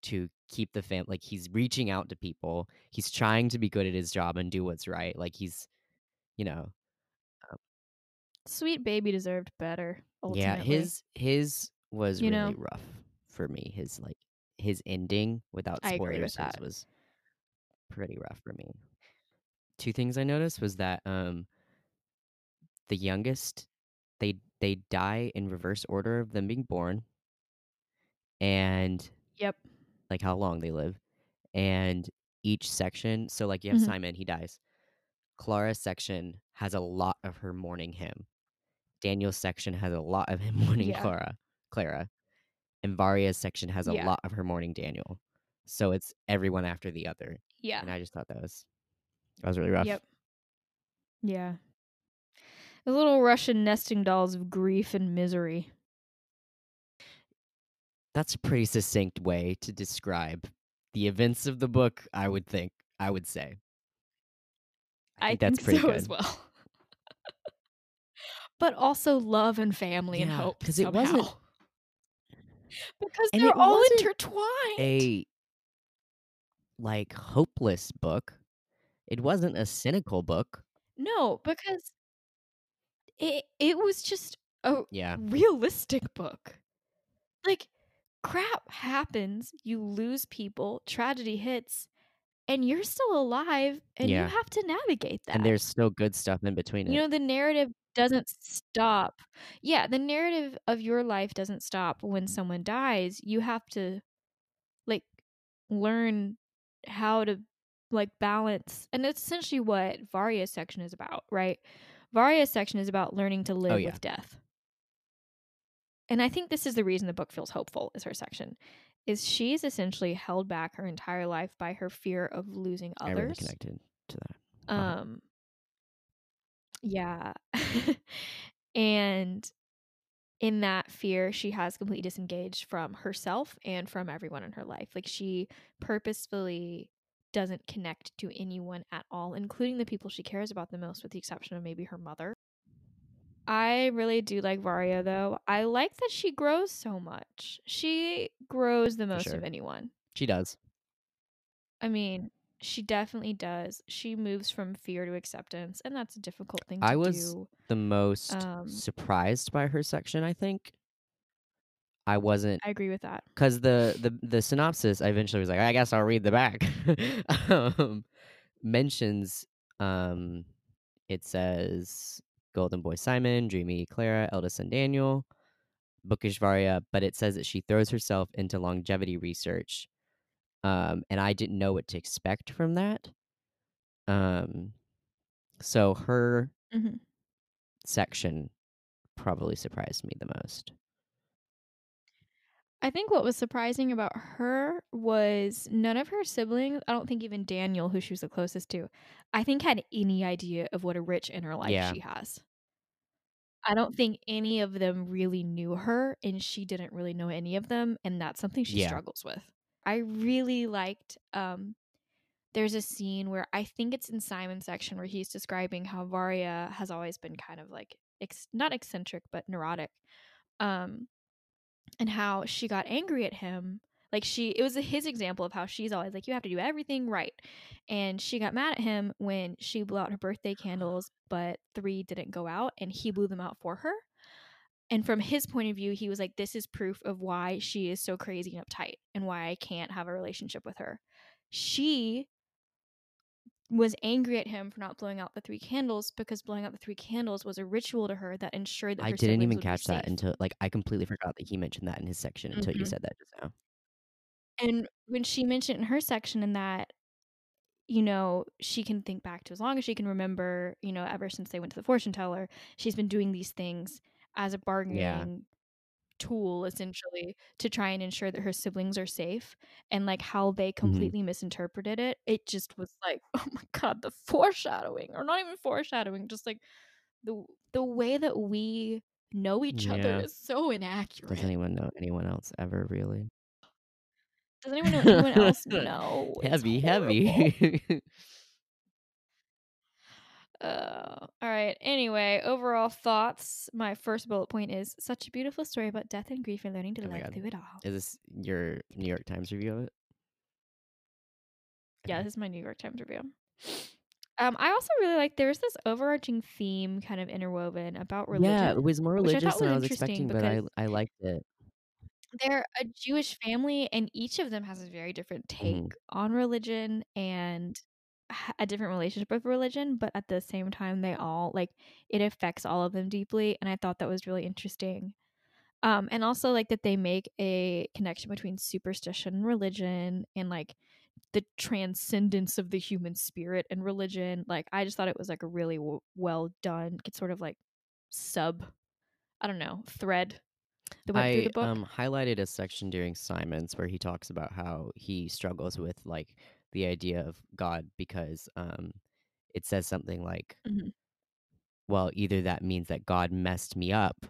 to keep the fam... Like, he's reaching out to people. He's trying to be good at his job and do what's right. Like, he's, you know... Sweet baby deserved better, ultimately. Yeah, his was really rough for me. His, like, his ending, without spoilers, was pretty rough for me. Two things I noticed was that, the youngest, they die in reverse order of them being born, and like how long they live, and each section. So like you have Simon, he dies. Clara's section has a lot of her mourning him. Daniel's section has a lot of him mourning Clara, and Varia's section has a lot of her mourning Daniel. So it's everyone after the other. Yeah, and I just thought that was really rough. Yep. Yeah. The little Russian nesting dolls of grief and misery. That's a pretty succinct way to describe the events of the book, I would think. I would say. I think that's pretty so good as well. But also love and family and hope. Because it wasn't. Because they're all intertwined. A like hopeless book. It wasn't a cynical book. No, because. It was just a realistic book. Like, crap happens, you lose people, tragedy hits, and you're still alive, and you have to navigate that. And there's still good stuff in between it. You know, the narrative doesn't stop. Yeah, the narrative of your life doesn't stop when someone dies. You have to, like, learn how to, like, balance. And it's essentially what Varia's section is about, right? Varia's section is about learning to live with death. And I think this is the reason the book feels hopeful, is her section. Is she's essentially held back her entire life by her fear of losing others. I really connected to that. Wow. Yeah. And in that fear, she has completely disengaged from herself and from everyone in her life. Like, she purposefully doesn't connect to anyone at all, including the people she cares about the most, with the exception of maybe her mother. I really do like Varia, though. I like that she grows so much. She grows the most of anyone. She does. I mean, she definitely does. She moves from fear to acceptance, and that's a difficult thing to do. I was the most surprised by her section, I think. I wasn't. I agree with that. Because the synopsis, I eventually was like, I guess I'll read the back. Mentions, it says... Golden Boy Simon, Dreamy Clara, eldest son Daniel, Bookish Varia, but it says that she throws herself into longevity research, and I didn't know what to expect from that. So her section probably surprised me the most. I think what was surprising about her was none of her siblings, I don't think even Daniel, who she was the closest to, I think had any idea of what a rich inner life she has. I don't think any of them really knew her, and she didn't really know any of them, and that's something she struggles with. I really liked, there's a scene where I think it's in Simon's section where he's describing how Varia has always been kind of like, not eccentric, but neurotic. And how she got angry at him. Like, it was his example of how she's always like, you have to do everything right. And she got mad at him when she blew out her birthday candles, but 3 didn't go out, and he blew them out for her. And from his point of view, he was like, this is proof of why she is so crazy and uptight and why I can't have a relationship with her. She was angry at him for not blowing out the 3 candles because blowing out the 3 candles was a ritual to her that ensured that her siblings would be safe. I didn't even catch that until, like, I completely forgot that he mentioned that in his section until you said that just now. And when she mentioned in her section in that, you know, she can think back to as long as she can remember, you know, ever since they went to the fortune teller, she's been doing these things as a bargaining tool, essentially, to try and ensure that her siblings are safe, and like how they completely misinterpreted it. It just was like, oh my god, the foreshadowing, or not even foreshadowing, just like the way that we know each other is so inaccurate. Does anyone know anyone else ever really? Does anyone know anyone else? No. Heavy. All right. Anyway, overall thoughts. My first bullet point is such a beautiful story about death and grief and learning to live through it all. Is this your New York Times review of it? Yeah, this is my New York Times review. I also really like, there's this overarching theme kind of interwoven about religion. Yeah, it was more religious than I was expecting, but I liked it. They're a Jewish family, and each of them has a very different take on religion and a different relationship with religion, but at the same time they all, like, it affects all of them deeply, and I thought that was really interesting. And also like that they make a connection between superstition and religion, and like the transcendence of the human spirit and religion. Like, I just thought it was like a really well done sort of like thread that went through the book. I highlighted a section during Simon's where he talks about how he struggles with like the idea of God, because it says something like, well, either that means that God messed me up,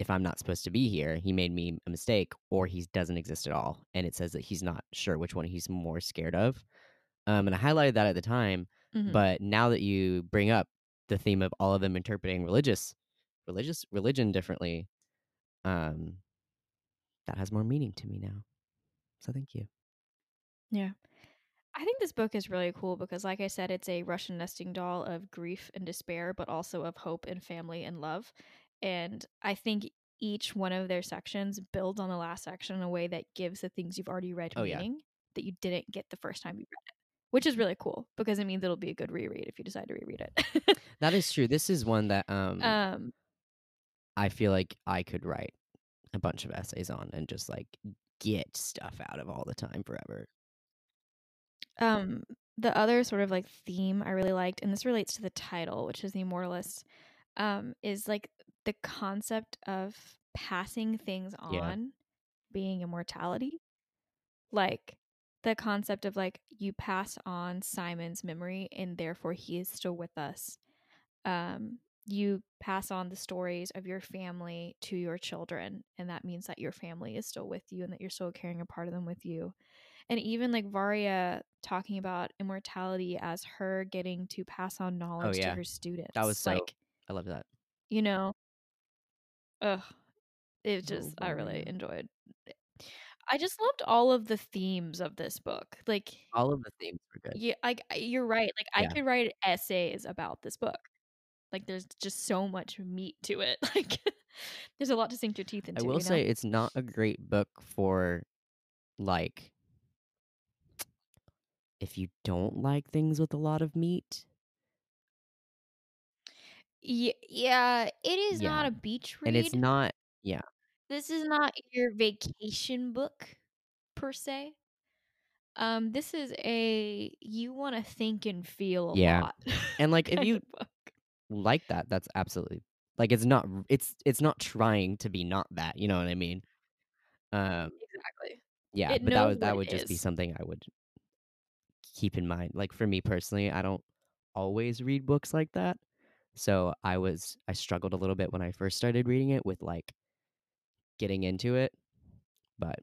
if I'm not supposed to be here, he made me a mistake, or he doesn't exist at all. And it says that he's not sure which one he's more scared of. And I highlighted that at the time, but now that you bring up the theme of all of them interpreting religion differently, that has more meaning to me now. So thank you. Yeah. I think this book is really cool because, like I said, it's a Russian nesting doll of grief and despair, but also of hope and family and love. And I think each one of their sections builds on the last section in a way that gives the things you've already read meaning that you didn't get the first time you read it, which is really cool because it means it'll be a good reread if you decide to reread it. That is true. This is one that I feel like I could write a bunch of essays on and just like get stuff out of all the time forever. The other sort of like theme I really liked, and this relates to the title, which is The Immortalists, is like the concept of passing things on being immortality. Like the concept of like you pass on Simon's memory and therefore he is still with us. You pass on the stories of your family to your children, and that means that your family is still with you and that you're still carrying a part of them with you. And even like Varya talking about immortality as her getting to pass on knowledge to her students. That was like, I love that. You know, it just, I really enjoyed it. I just loved all of the themes of this book. Like all of the themes were good. Yeah, you're right. Like I could write essays about this book. Like there's just so much meat to it. Like there's a lot to sink your teeth into. I will say it's not a great book for like if you don't like things with a lot of meat. Yeah, it is not a beach read. And it's not, this is not your vacation book, per se. This is a, you want to think and feel a lot. And like, if you like that, that's absolutely, like, it's not trying to be not that, you know what I mean? Exactly. Yeah, but that would just be something I would keep in mind. Like for me personally, I don't always read books like that, so I struggled a little bit when I first started reading it with like getting into it, but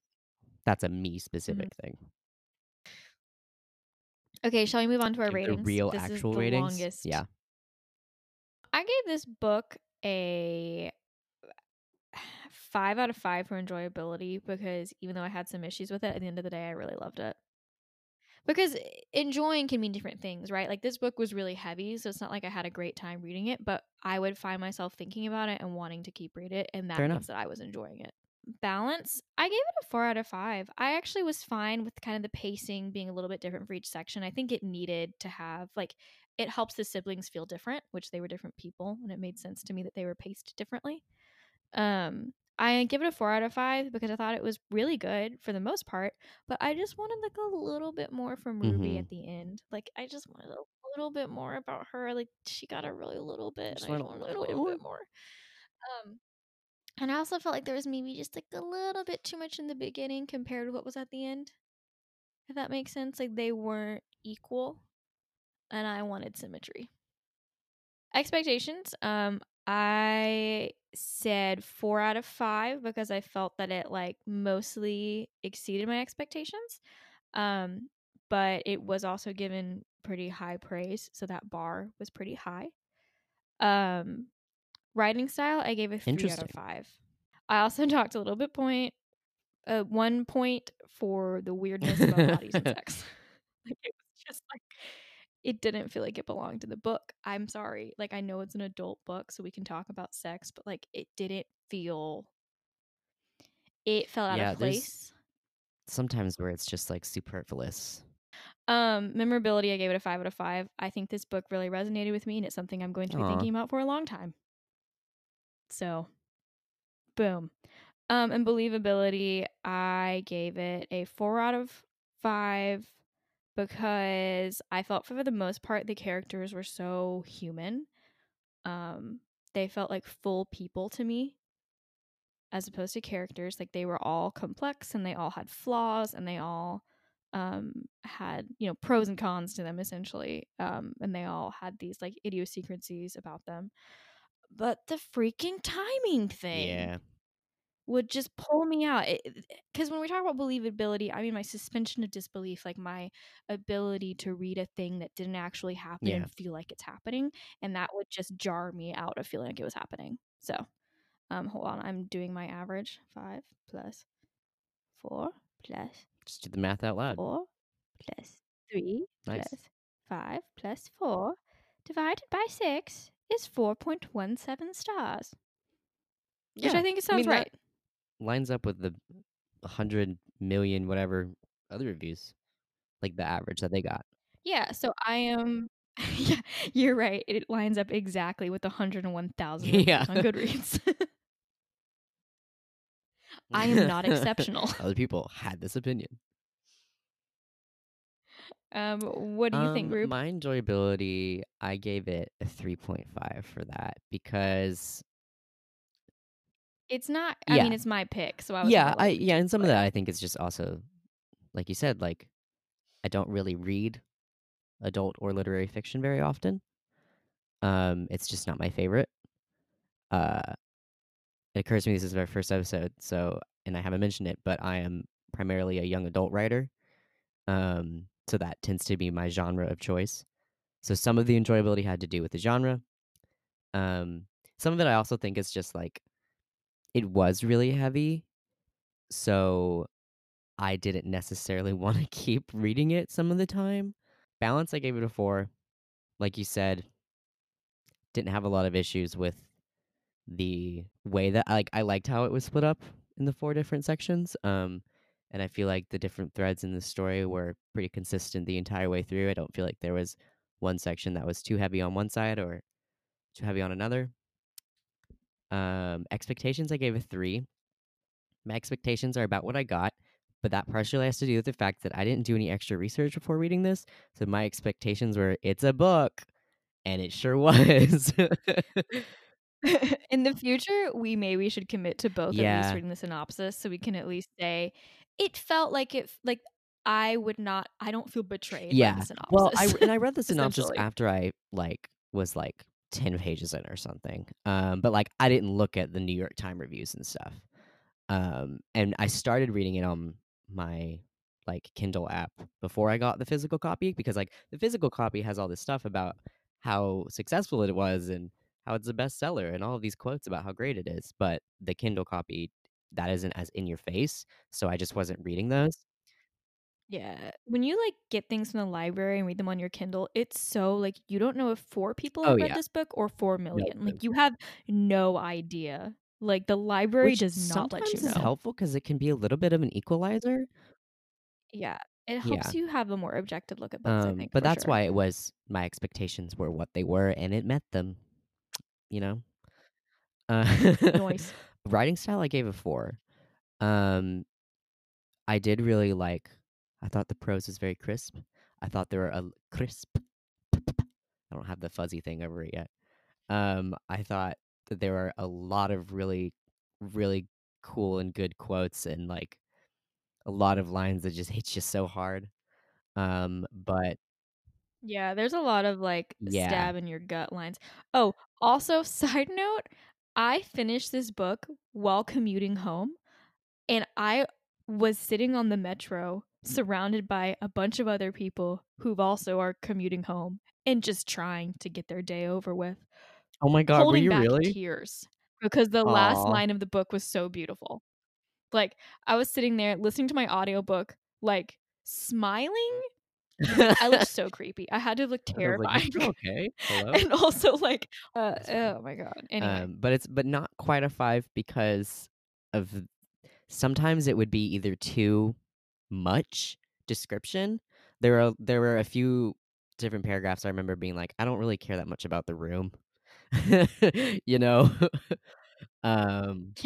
that's a me specific thing. Okay, shall we move on to our ratings? The real this actual is the ratings. Longest. Yeah, I gave this book a 5 out of 5 for enjoyability because even though I had some issues with it, at the end of the day, I really loved it. Because enjoying can mean different things, right? Like this book was really heavy, so it's not like I had a great time reading it, but I would find myself thinking about it and wanting to keep reading it, and that means that I was enjoying it. Balance, I gave it a 4 out of 5. I actually was fine with kind of the pacing being a little bit different for each section. I think it needed to have, like, it helps the siblings feel different, which they were different people, and it made sense to me that they were paced differently. I give it a 4 out of 5 because I thought it was really good for the most part, but I just wanted like a little bit more from Ruby at the end. Like I just wanted a little bit more about her. Like she got a really little bit. I wanted a little bit more. And I also felt like there was maybe just like a little bit too much in the beginning compared to what was at the end. If that makes sense, like they weren't equal, and I wanted symmetry. Expectations. I said 4 out of 5 because I felt that it like mostly exceeded my expectations, but it was also given pretty high praise, so that bar was pretty high. Writing style, I gave a 3 out of 5. I also talked a little bit 1 point for the weirdness about bodies and sex. Like, it was just like, it didn't feel like it belonged to the book. I'm sorry. Like, I know it's an adult book, so we can talk about sex, but like, it didn't feel, it fell out of place. Sometimes where it's just like superfluous. Memorability, I gave it a 5 out of 5. I think this book really resonated with me, and it's something I'm going to be thinking about for a long time. So, boom. And believability, I gave it a 4 out of 5. Because I felt for the most part the characters were so human. They felt like full people to me as opposed to characters. Like they were all complex and they all had flaws and they all had, you know, pros and cons to them essentially. And they all had these like idiosyncrasies about them. But the freaking timing thing. Yeah. Would just pull me out. Because when we talk about believability, I mean my suspension of disbelief, like my ability to read a thing that didn't actually happen and feel like it's happening, and that would just jar me out of feeling like it was happening. So hold on, I'm doing my average. 5 plus 4 plus, just do the math out loud, 4 plus 3. Nice. plus 5 plus 4 divided by 6 is 4.17 stars. Yeah. Which I think it sounds right. Lines up with the 100 million whatever other reviews, like the average that they got. Yeah, so I am... Yeah, you're right. It lines up exactly with 101,000 on Goodreads. I am not exceptional. Other people had this opinion. What do you think, Rube? My enjoyability, I gave it a 3.5 for that because it's not. I mean, it's my pick, so I was and some of that I think is just also, like you said, like I don't really read adult or literary fiction very often. It's just not my favorite. It occurs to me this is our first episode, so, and I haven't mentioned it, but I am primarily a young adult writer. So that tends to be my genre of choice. So some of the enjoyability had to do with the genre. Some of it I also think is just like, it was really heavy, so I didn't necessarily want to keep reading it some of the time. Balance, I gave it a 4. Like you said, didn't have a lot of issues with the way that I liked how it was split up in the 4 different sections. And I feel like the different threads in the story were pretty consistent the entire way through. I don't feel like there was one section that was too heavy on one side or too heavy on another. Expectations, I gave a 3. My expectations are about what I got. But that partially has to do with the fact that I didn't do any extra research before reading this. So my expectations were, it's a book. And it sure was. In the future, we maybe should commit to both at least reading the synopsis. So we can at least say, it felt like it, like I would not, I don't feel betrayed by the synopsis. Well, I read the synopsis after I was 10 pages in or something. But I didn't look at the New York Times reviews and stuff. And I started reading it on my Kindle app before I got the physical copy, because the physical copy has all this stuff about how successful it was and how it's a bestseller and all of these quotes about how great it is, but the Kindle copy, that isn't as in your face, so I just wasn't reading those. Yeah, when you get things from the library and read them on your Kindle, it's so you don't know if 4 people have read this book or 4 million. No. You have no idea. The library which does not let you know. It's helpful because it can be a little bit of an equalizer. Yeah, it helps you have a more objective look at books, I think. But that's why it was, my expectations were what they were, and it met them. You know? Noise. Writing style, I gave a 4. I did really I thought the prose was very crisp. I thought there were crisp. I don't have the fuzzy thing over it yet. I thought that there are a lot of really, really cool and good quotes and a lot of lines that just hit you so hard. But yeah, there's a lot of stab in your gut lines. Oh, also side note, I finished this book while commuting home, and I was sitting on the metro surrounded by a bunch of other people who also are commuting home and just trying to get their day over with. Oh my God, were you really? Tears, because the last line of the book was so beautiful. I was sitting there listening to my audiobook, smiling. I looked so creepy. I had to look terrifying. Okay. Hello? And also oh my God. Anyway. But not quite a 5 because of sometimes it would be either too much description. There were a few different paragraphs I remember being I don't really care that much about the room. You know, and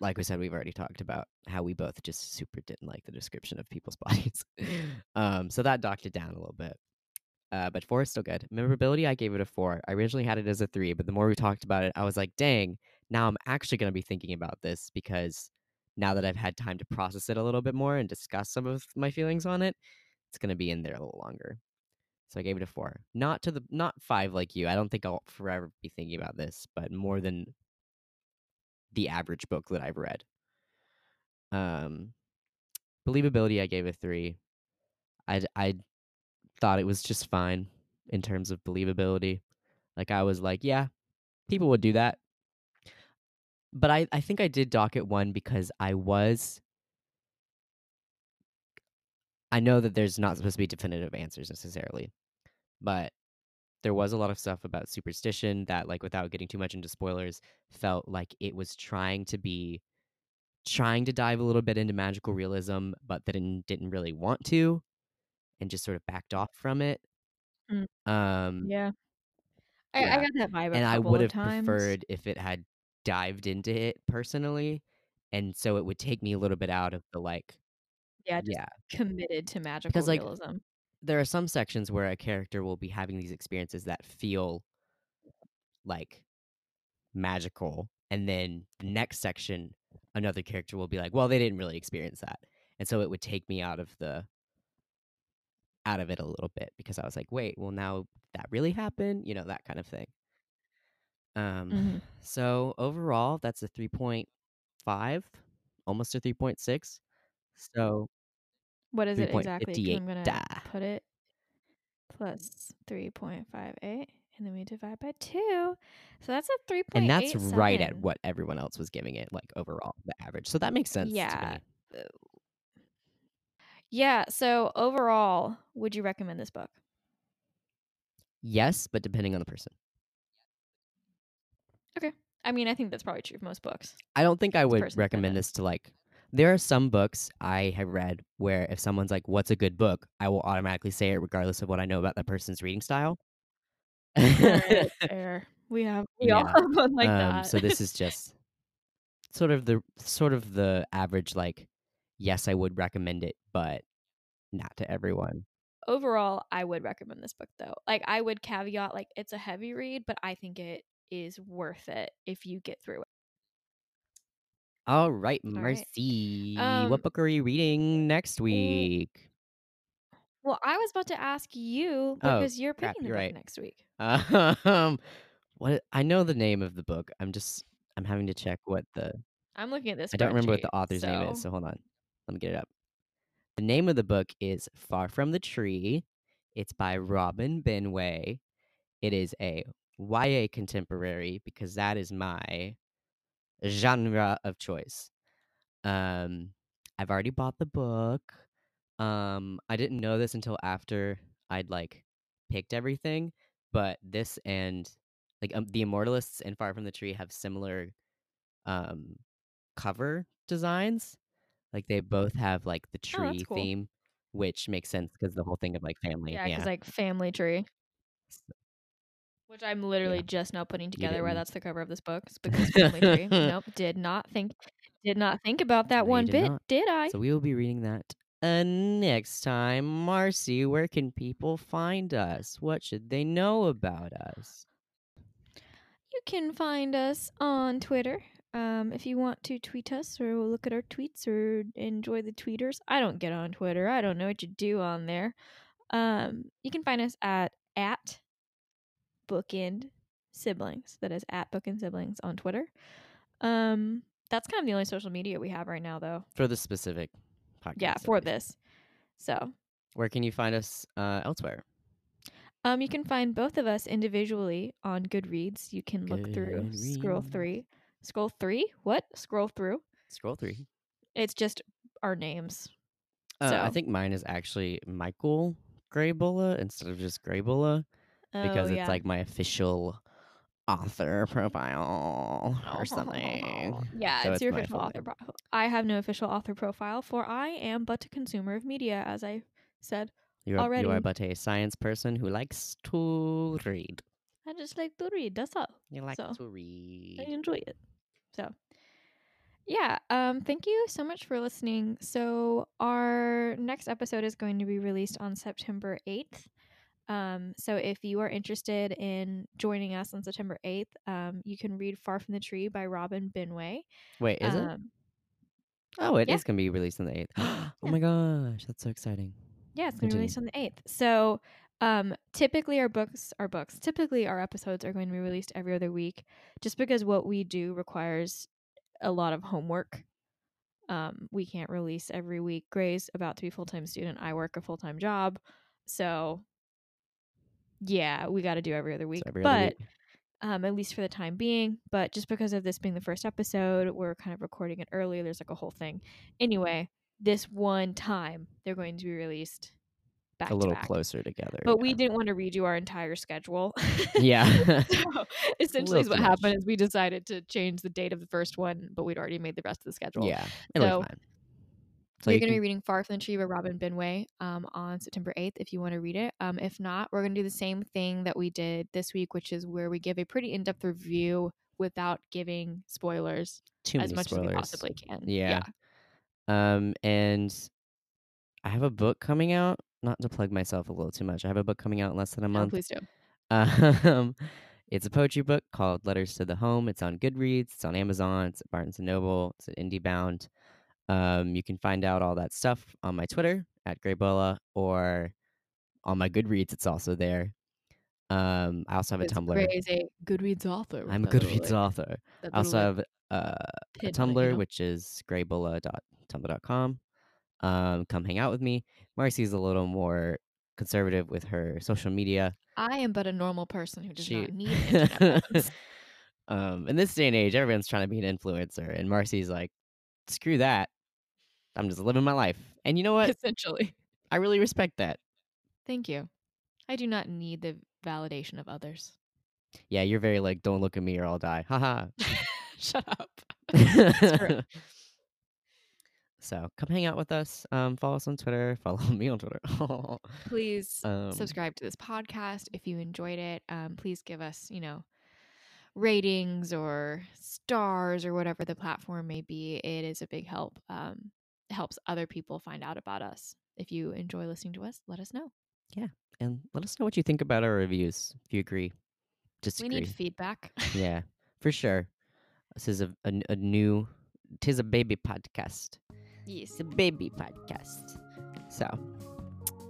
like we said, we've already talked about how we both just super didn't like the description of people's bodies. So that docked it down a little bit, but 4 is still good. Memorability, I gave it a 4. I originally had it as a 3, but the more we talked about it, I was like, dang, now I'm actually going to be thinking about this, because now that I've had time to process it a little bit more and discuss some of my feelings on it, it's going to be in there a little longer. So I gave it a 4. Not 5 like you. I don't think I'll forever be thinking about this, but more than the average book that I've read. Believability, I gave a 3. I thought it was just fine in terms of believability. I was yeah, people would do that. But I think I did dock it 1 because I know that there's not supposed to be definitive answers necessarily, but there was a lot of stuff about superstition that, like, without getting too much into spoilers, felt like it was trying to dive a little bit into magical realism, but that it didn't really want to and just sort of backed off from it. I got that vibe. And I would have preferred if it had dived into it personally. And so it would take me a little bit out of the, like, committed to magical realism. Like, there are some sections where a character will be having these experiences that feel like magical, and then the next section another character will be like, well, they didn't really experience that. And so it would take me out of it a little bit, because I was like, wait, well, now that really happened, you know, that kind of thing. So overall, that's a 3.5, almost a 3.6. So what is it exactly? I'm going to put it plus 3.58, and then we divide by 2. So that's a 3.8. And that's right at what everyone else was giving it, like, overall, the average. So that makes sense to me. Yeah. So overall, would you recommend this book? Yes, but depending on the person. Okay. I mean, I think that's probably true of most books. I don't think I would recommend this to, like, there are some books I have read where if someone's like, what's a good book? I will automatically say it regardless of what I know about that person's reading style. Fair. We all have one like that. So this is just sort of the average, like, yes, I would recommend it, but not to everyone. Overall, I would recommend this book, though. Like, I would caveat, like, it's a heavy read, but I think it is worth it if you get through it. All right, Mercy. What book are you reading next week? Well, I was about to ask you because you're picking the book next week. What? I know the name of the book. I'm having to check what the. I'm looking at this. I don't remember what the author's name is. So hold on, let me get it up. The name of the book is Far From the Tree. It's by Robin Benway. It is a YA contemporary, because that is my genre of choice. I've already bought the book. I didn't know this until after I'd, like, picked everything, but this and, like, The Immortalists and Far From the Tree have similar cover designs. Like, they both have, like, the tree theme, which makes sense because the whole thing of, like, family. Yeah, because like family tree. Which I'm literally just now putting together why that's the cover of this book. It's because Family Tree. Nope, did not think about that one bit, did I? So we will be reading that next time. Marcy, where can people find us? What should they know about us? You can find us on Twitter. If you want to tweet us or look at our tweets or enjoy the tweeters. I don't get on Twitter. I don't know what you do on there. You can find us at Bookend Siblings. That is at Bookend Siblings on Twitter. That's kind of the only social media we have right now, though. For this specific podcast. Yeah, for this. So. Where can you find us elsewhere? You can find both of us individually on Goodreads. You can look through. Scroll three. It's just our names. I think mine is actually Michael Graybola instead of just Graybola. Because it's like my official author profile or something. Yeah, so it's your official author profile. I have no official author profile, for I am but a consumer of media, as I said already. You are but a science person who likes to read. I just like to read, that's all. You like to read. I enjoy it. So, yeah. Thank you so much for listening. So our next episode is going to be released on September 8th. So if you are interested in joining us on September 8th, you can read Far From the Tree by Robin Benway. Wait, is it? Oh, it is going to be released on the 8th. Oh my gosh, that's so exciting. Yeah, it's going to be released on the 8th. So typically typically our episodes are going to be released every other week, just because what we do requires a lot of homework. We can't release every week. Gray's about to be a full-time student. I work a full-time job. So... yeah, we got to do every other week, at least for the time being. But just because of this being the first episode, we're kind of recording it early. There's like a whole thing. Anyway, this one time they're going to be released back a little to back. Closer together. But we didn't want to redo our entire schedule. Yeah. So essentially what happened is we decided to change the date of the first one, but we'd already made the rest of the schedule. Yeah. So you're going to be reading Far From the Tree by Robin Benway on September 8th if you want to read it. If not, we're going to do the same thing that we did this week, which is where we give a pretty in-depth review without giving spoilers as much as we possibly can. Yeah. And I have a book coming out. Not to plug myself a little too much. I have a book coming out in less than a month. Please do. It's a poetry book called Letters to the Home. It's on Goodreads. It's on Amazon. It's at Barnes & Noble. It's at IndieBound. You can find out all that stuff on my Twitter at Graybola, or on my Goodreads. It's also there. I also have a Tumblr. Crazy. Goodreads author. I'm a Goodreads author. I also have a Tumblr, which is graybola.tumblr.com. Come hang out with me. Marcy's a little more conservative with her social media. I am but a normal person who does not need internet. In this day and age, everyone's trying to be an influencer, and Marcy's like, screw that. I'm just living my life. And you know what? Essentially. I really respect that. Thank you. I do not need the validation of others. Yeah, you're very like, don't look at me or I'll die. Haha. Shut up. That's true. So come hang out with us. Follow us on Twitter. Follow me on Twitter. Please subscribe to this podcast if you enjoyed it. Please give us, ratings or stars or whatever the platform may be. It is a big help. It helps other people find out about us. If you enjoy listening to us, let us know. Yeah, and let us know what you think about our reviews. If you agree, disagree. We need feedback. Yeah, for sure. This is a new. Tis a baby podcast. Yes, a baby podcast. So,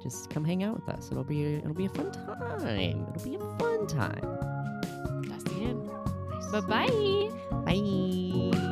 just come hang out with us. It'll be a fun time. That's the end. Bye-bye. Bye.